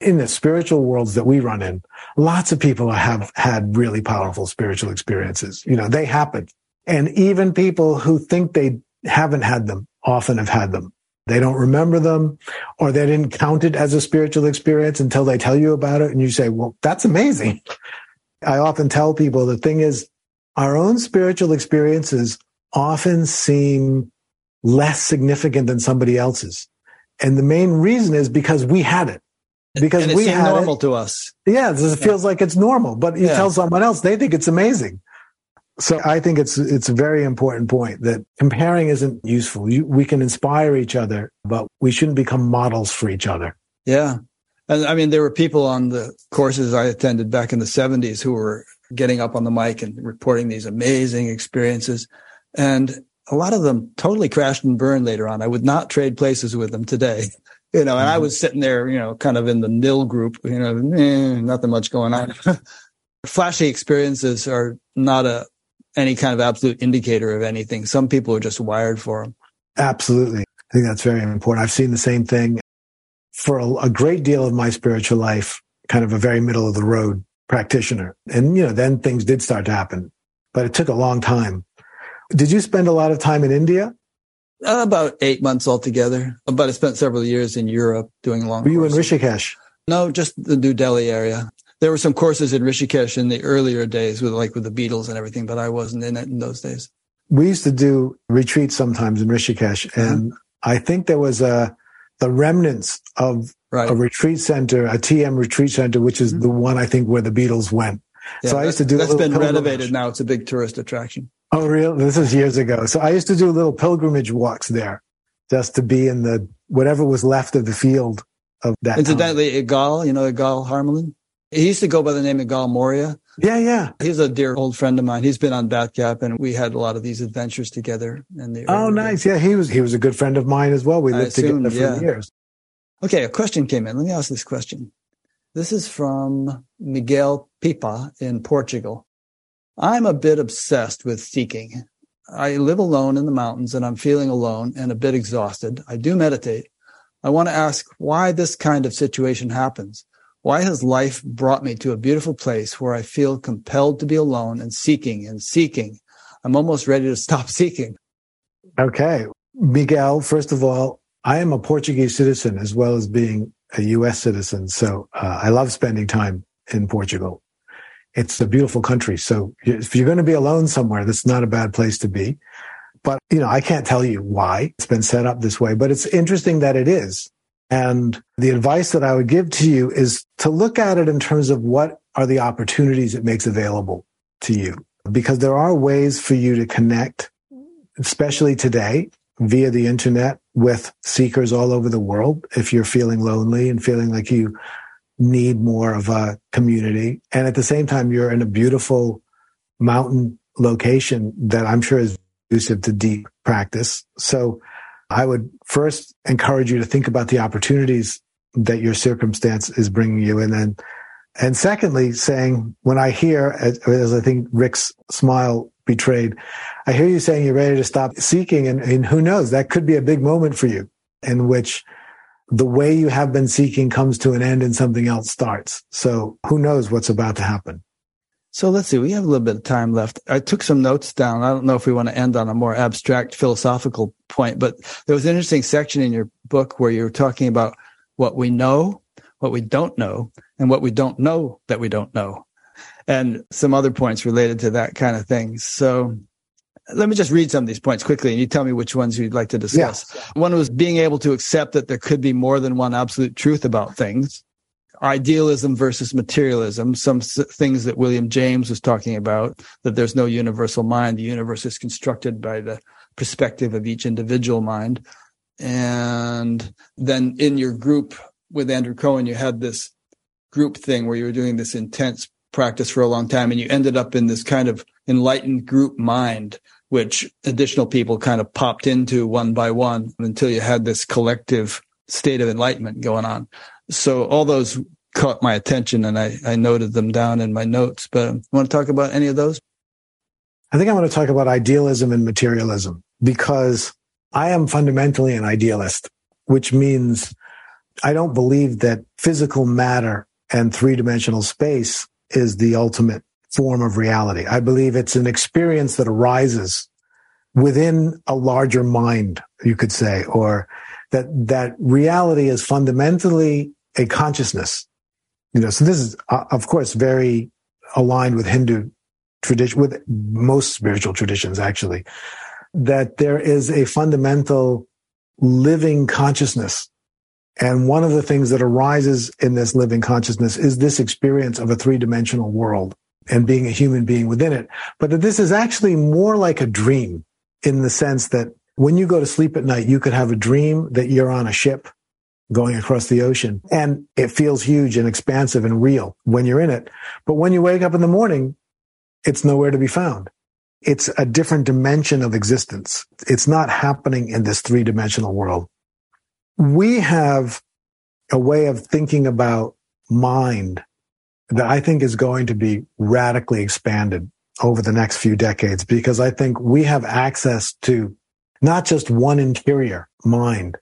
in the spiritual worlds that we run in, lots of people have had really powerful spiritual experiences. You know, they happen. And even people who think they haven't had them often have had them. They don't remember them, or they didn't count it as a spiritual experience until they tell you about it. And you say, well, that's amazing. I often tell people the thing is, our own spiritual experiences often seem less significant than somebody else's. And the main reason is because we had it. Because and it we seemed had normal it. to us. Yeah, this yeah. feels like it's normal. But you yeah. tell someone else, they think it's amazing. So I think it's it's a very important point that comparing isn't useful. You, we can inspire each other, but we shouldn't become models for each other. Yeah. And I mean, there were people on the courses I attended back in the seventies who were getting up on the mic and reporting these amazing experiences. And a lot of them totally crashed and burned later on. I would not trade places with them today. You know, and mm-hmm. I was sitting there, you know, kind of in the nil group, you know, eh, nothing much going on. Flashy experiences are not a any kind of absolute indicator of anything. Some people are just wired for them. Absolutely. I think that's very important. I've seen the same thing for a, a great deal of my spiritual life, kind of a very middle of the road practitioner. And, you know, then things did start to happen, but it took a long time. Did you spend a lot of time in India? Uh, about eight months altogether, but I spent several years in Europe doing long courses. Were you in Rishikesh? No, just the New Delhi area. There were some courses in Rishikesh in the earlier days with like with the Beatles and everything, but I wasn't in it in those days. We used to do retreats sometimes in Rishikesh, mm-hmm. and I think there was a the remnants of right. a retreat center, a T M retreat center, which is mm-hmm. the one I think where the Beatles went. Yeah, so I used to do that's a been pilgrimage. Renovated now. It's a big tourist attraction. Oh, really? This is years ago. So I used to do little pilgrimage walks there just to be in the whatever was left of the field of that. Incidentally, Igal, you know Igal Harmelin? He used to go by the name of Gal Moria. Yeah, yeah. He's a dear old friend of mine. He's been on Batgap, and we had a lot of these adventures together. In the oh, nice. Days. Yeah, he was he was a good friend of mine as well. We lived assumed, together for yeah. years. Okay, a question came in. Let me ask this question. This is from Miguel Pipa in Portugal. I'm a bit obsessed with seeking. I live alone in the mountains, and I'm feeling alone and a bit exhausted. I do meditate. I want to ask why this kind of situation happens. Why has life brought me to a beautiful place where I feel compelled to be alone and seeking and seeking? I'm almost ready to stop seeking. Okay. Miguel, first of all, I am a Portuguese citizen as well as being a U S citizen. So uh, I love spending time in Portugal. It's a beautiful country. So if you're going to be alone somewhere, that's not a bad place to be. But, you know, I can't tell you why it's been set up this way, but it's interesting that it is. And the advice that I would give to you is to look at it in terms of what are the opportunities it makes available to you. Because there are ways for you to connect, especially today, via the internet with seekers all over the world if you're feeling lonely and feeling like you need more of a community. And at the same time, you're in a beautiful mountain location that I'm sure is conducive to deep practice. So I would first encourage you to think about the opportunities that your circumstance is bringing you, and then And secondly, saying, when I hear, as I think Rick's smile betrayed, I hear you saying you're ready to stop seeking, and, and who knows, that could be a big moment for you in which the way you have been seeking comes to an end and something else starts. So who knows what's about to happen? So let's see, we have a little bit of time left. I took some notes down. I don't know if we want to end on a more abstract philosophical point, but there was an interesting section in your book where you were talking about what we know, what we don't know, and what we don't know that we don't know, and some other points related to that kind of thing. So let me just read some of these points quickly, and you tell me which ones you'd like to discuss. Yeah. One was being able to accept that there could be more than one absolute truth about things. Idealism versus materialism, some things that William James was talking about, that there's no universal mind. The universe is constructed by the perspective of each individual mind. And then in your group with Andrew Cohen, you had this group thing where you were doing this intense practice for a long time, and you ended up in this kind of enlightened group mind, which additional people kind of popped into one by one until you had this collective state of enlightenment going on. So all those caught my attention, and I, I noted them down in my notes. But I want to talk about any of those? I think I want to talk about idealism and materialism, because I am fundamentally an idealist, which means I don't believe that physical matter and three-dimensional space is the ultimate form of reality. I believe it's an experience that arises within a larger mind, you could say, or that that reality is fundamentally a consciousness, you know. So this is, uh, of course, very aligned with Hindu tradition, with most spiritual traditions, actually, that there is a fundamental living consciousness. And one of the things that arises in this living consciousness is this experience of a three-dimensional world and being a human being within it. But that this is actually more like a dream, in the sense that when you go to sleep at night, you could have a dream that you're on a ship going across the ocean, and it feels huge and expansive and real when you're in it. But when you wake up in the morning, it's nowhere to be found. It's a different dimension of existence. It's not happening in this three-dimensional world. We have a way of thinking about mind that I think is going to be radically expanded over the next few decades, because I think we have access to not just one interior mind,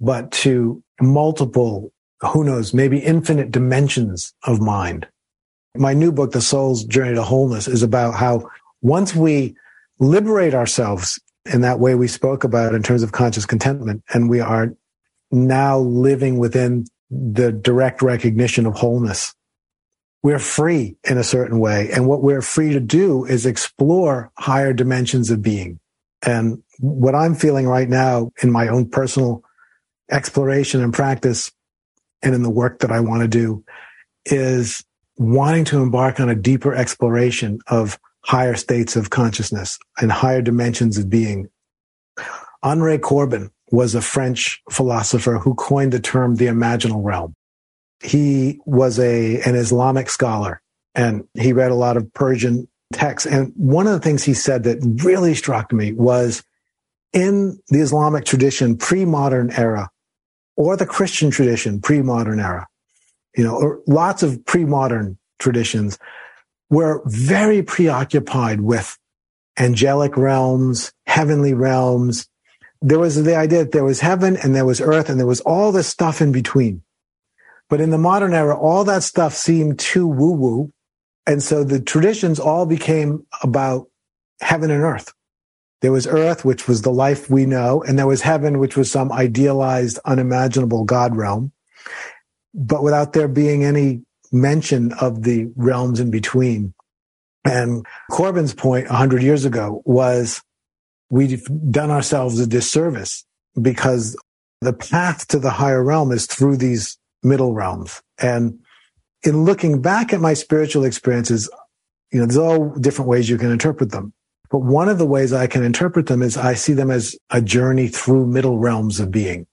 but to multiple, who knows, maybe infinite dimensions of mind. My new book, The Soul's Journey to Wholeness, is about how once we liberate ourselves in that way we spoke about in terms of conscious contentment, and we are now living within the direct recognition of wholeness, we're free in a certain way. And what we're free to do is explore higher dimensions of being. And what I'm feeling right now in my own personal exploration and practice, and in the work that I want to do, is wanting to embark on a deeper exploration of higher states of consciousness and higher dimensions of being. Henri Corbin was a French philosopher who coined the term the imaginal realm. He was a an Islamic scholar, and he read a lot of Persian texts. And one of the things he said that really struck me was, in the Islamic tradition, pre-modern era, or the Christian tradition, pre-modern era, you know, or lots of pre-modern traditions, were very preoccupied with angelic realms, heavenly realms. There was the idea that there was heaven and there was earth and there was all this stuff in between. But in the modern era, all that stuff seemed too woo-woo. And so the traditions all became about heaven and earth. There was earth, which was the life we know, and there was heaven, which was some idealized, unimaginable God realm, but without there being any mention of the realms in between. And Corbin's point one hundred years ago was, we've done ourselves a disservice, because the path to the higher realm is through these middle realms. And in looking back at my spiritual experiences, you know, there's all different ways you can interpret them. But one of the ways I can interpret them is I see them as a journey through middle realms of being.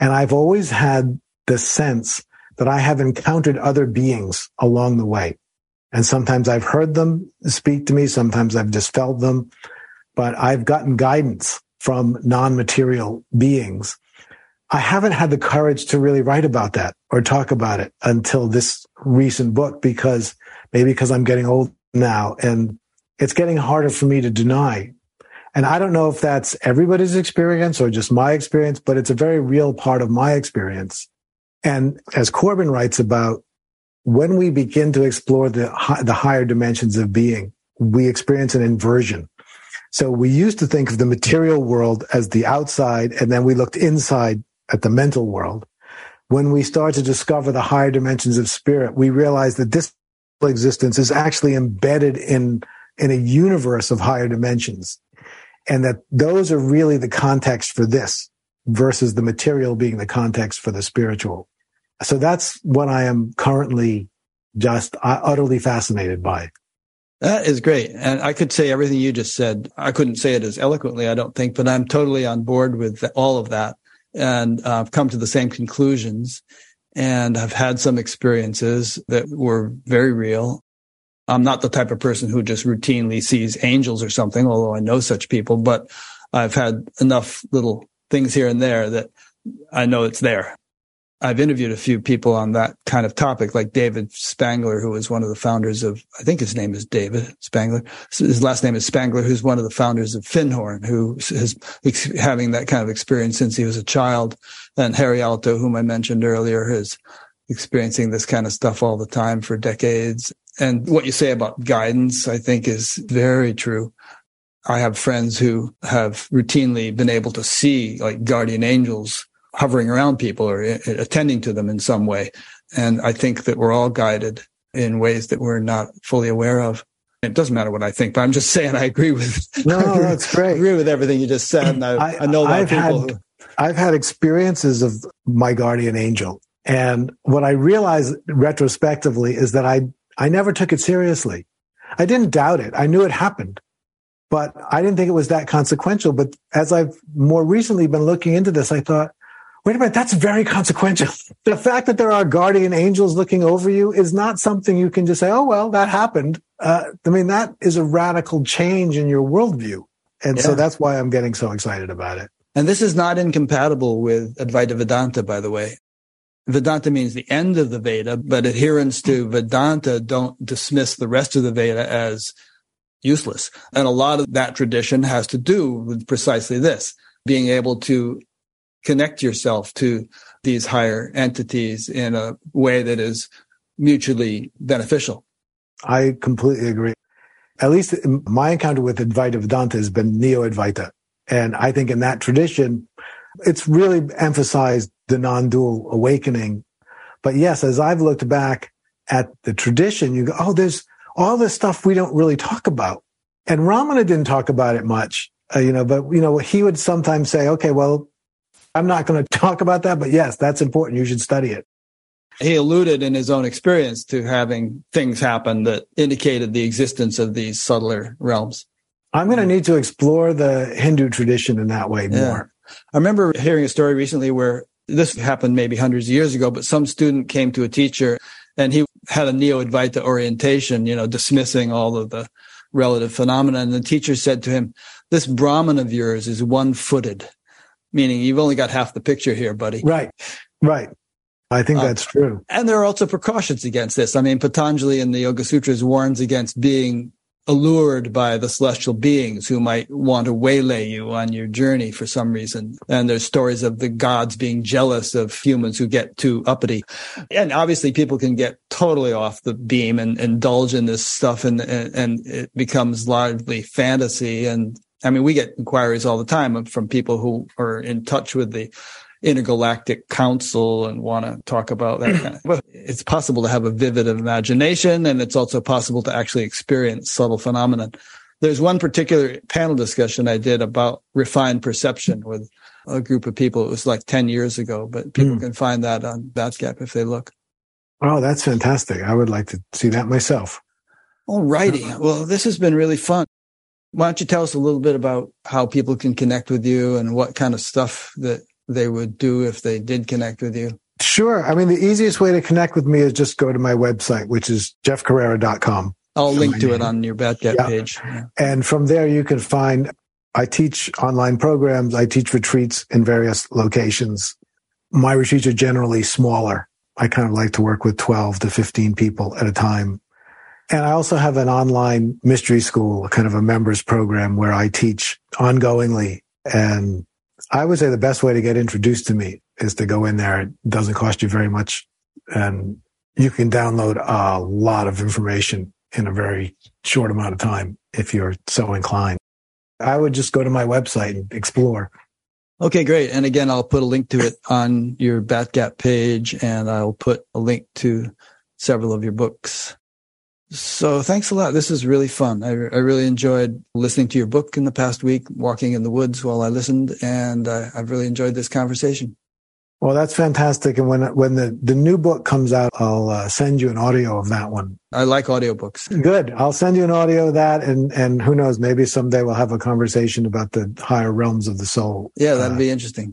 And I've always had the sense that I have encountered other beings along the way. And sometimes I've heard them speak to me. Sometimes I've just felt them. But I've gotten guidance from non-material beings. I haven't had the courage to really write about that or talk about it until this recent book, because maybe because I'm getting old now and it's getting harder for me to deny. And I don't know if that's everybody's experience or just my experience, but it's a very real part of my experience. And as Corbin writes about, when we begin to explore the hi- the higher dimensions of being, we experience an inversion. So we used to think of the material world as the outside, and then we looked inside at the mental world. When we start to discover the higher dimensions of spirit, we realize that this existence is actually embedded in, in a universe of higher dimensions, and that those are really the context for this versus the material being the context for the spiritual. So that's what I am currently just utterly fascinated by. That is great. And I could say everything you just said. I couldn't say it as eloquently, I don't think, but I'm totally on board with all of that. And I've come to the same conclusions. And I've had some experiences that were very real. I'm not the type of person who just routinely sees angels or something, although I know such people, but I've had enough little things here and there that I know it's there. I've interviewed a few people on that kind of topic, like David Spangler, who is one of the founders of, I think his name is David Spangler. His last name is Spangler, who's one of the founders of Finnhorn, who is having that kind of experience since he was a child. And Harry Alto, whom I mentioned earlier, is experiencing this kind of stuff all the time for decades. And what you say about guidance, I think, is very true. I have friends who have routinely been able to see like guardian angels hovering around people or attending to them in some way. And I think that we're all guided in ways that we're not fully aware of. It doesn't matter what I think, but I'm just saying I agree with no, I agree, that's great. I agree with everything you just said. And I, I, I know that people had, who... I've had experiences of my guardian angel. And what I realized retrospectively is that I, I never took it seriously. I didn't doubt it. I knew it happened, but I didn't think it was that consequential. But as I've more recently been looking into this, I thought, wait a minute, that's very consequential. The fact that there are guardian angels looking over you is not something you can just say, oh, well, that happened. Uh, I mean, that is a radical change in your worldview. And yeah. So that's why I'm getting so excited about it. And this is not incompatible with Advaita Vedanta, by the way. Vedanta means the end of the Veda, but adherents to Vedanta don't dismiss the rest of the Veda as useless. And a lot of that tradition has to do with precisely this, being able to connect yourself to these higher entities in a way that is mutually beneficial. I completely agree. At least my encounter with Advaita Vedanta has been Neo-Advaita. And I think in that tradition, it's really emphasized the non-dual awakening. But yes, as I've looked back at the tradition, you go, oh, there's all this stuff we don't really talk about. And Ramana didn't talk about it much, uh, you know, but, you know, he would sometimes say, okay, well, I'm not going to talk about that, but yes, that's important. You should study it. He alluded in his own experience to having things happen that indicated the existence of these subtler realms. I'm going to need to explore the Hindu tradition in that way yeah. more. I remember hearing a story recently where this happened maybe hundreds of years ago, but some student came to a teacher and he had a Neo-Advaita orientation, you know, dismissing all of the relative phenomena. And the teacher said to him, this Brahmin of yours is one-footed. Meaning you've only got half the picture here, buddy. Right, right. I think that's um, true. And there are also precautions against this. I mean, Patanjali in the Yoga Sutras warns against being allured by the celestial beings who might want to waylay you on your journey for some reason. And there's stories of the gods being jealous of humans who get too uppity. And obviously people can get totally off the beam and indulge in this stuff, and and, and it becomes largely fantasy. And I mean, we get inquiries all the time from people who are in touch with the intergalactic council and want to talk about that kind of. It's possible to have a vivid imagination, and it's also possible to actually experience subtle phenomena. There's one particular panel discussion I did about refined perception with a group of people. It was like ten years ago, but people mm. can find that on Batgap if they look. Oh, that's fantastic. I would like to see that myself. All righty. Well, this has been really fun. Why don't you tell us a little bit about how people can connect with you and what kind of stuff that they would do if they did connect with you? Sure. I mean, the easiest way to connect with me is just go to my website, which is jeff carreira dot com. I'll link to it on your Batgap yeah. page. Yeah. And from there, you can find, I teach online programs, I teach retreats in various locations. My retreats are generally smaller. I kind of like to work with twelve to fifteen people at a time. And I also have an online mystery school, kind of a members program where I teach ongoingly. And I would say the best way to get introduced to me is to go in there. It doesn't cost you very much. And you can download a lot of information in a very short amount of time if you're so inclined. I would just go to my website and explore. Okay, great. And again, I'll put a link to it on your BatGap page, and I'll put a link to several of your books. So thanks a lot. This is really fun. I, I really enjoyed listening to your book in the past week, walking in the woods while I listened, and I, I've really enjoyed this conversation. Well, that's fantastic. And when when the, the new book comes out, I'll uh, send you an audio of that one. I like audiobooks. Good. I'll send you an audio of that. And, and who knows, maybe someday we'll have a conversation about the higher realms of the soul. Yeah, that'd uh, be interesting.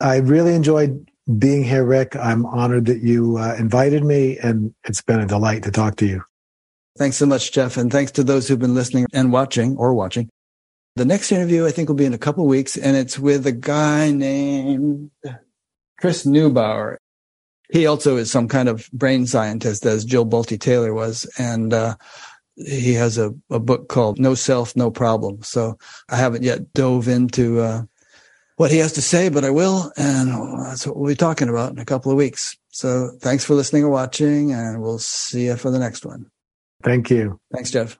I really enjoyed being here, Rick. I'm honored that you uh, invited me, and it's been a delight to talk to you. Thanks so much, Jeff. And thanks to those who've been listening and watching or watching. The next interview, I think, will be in a couple of weeks, and it's with a guy named Chris Neubauer. He also is some kind of brain scientist, as Jill Bolte-Taylor was, and uh, he has a, a book called No Self, No Problem. So I haven't yet dove into uh, what he has to say, but I will, and that's what we'll be talking about in a couple of weeks. So thanks for listening or watching, and we'll see you for the next one. Thank you. Thanks, Jeff.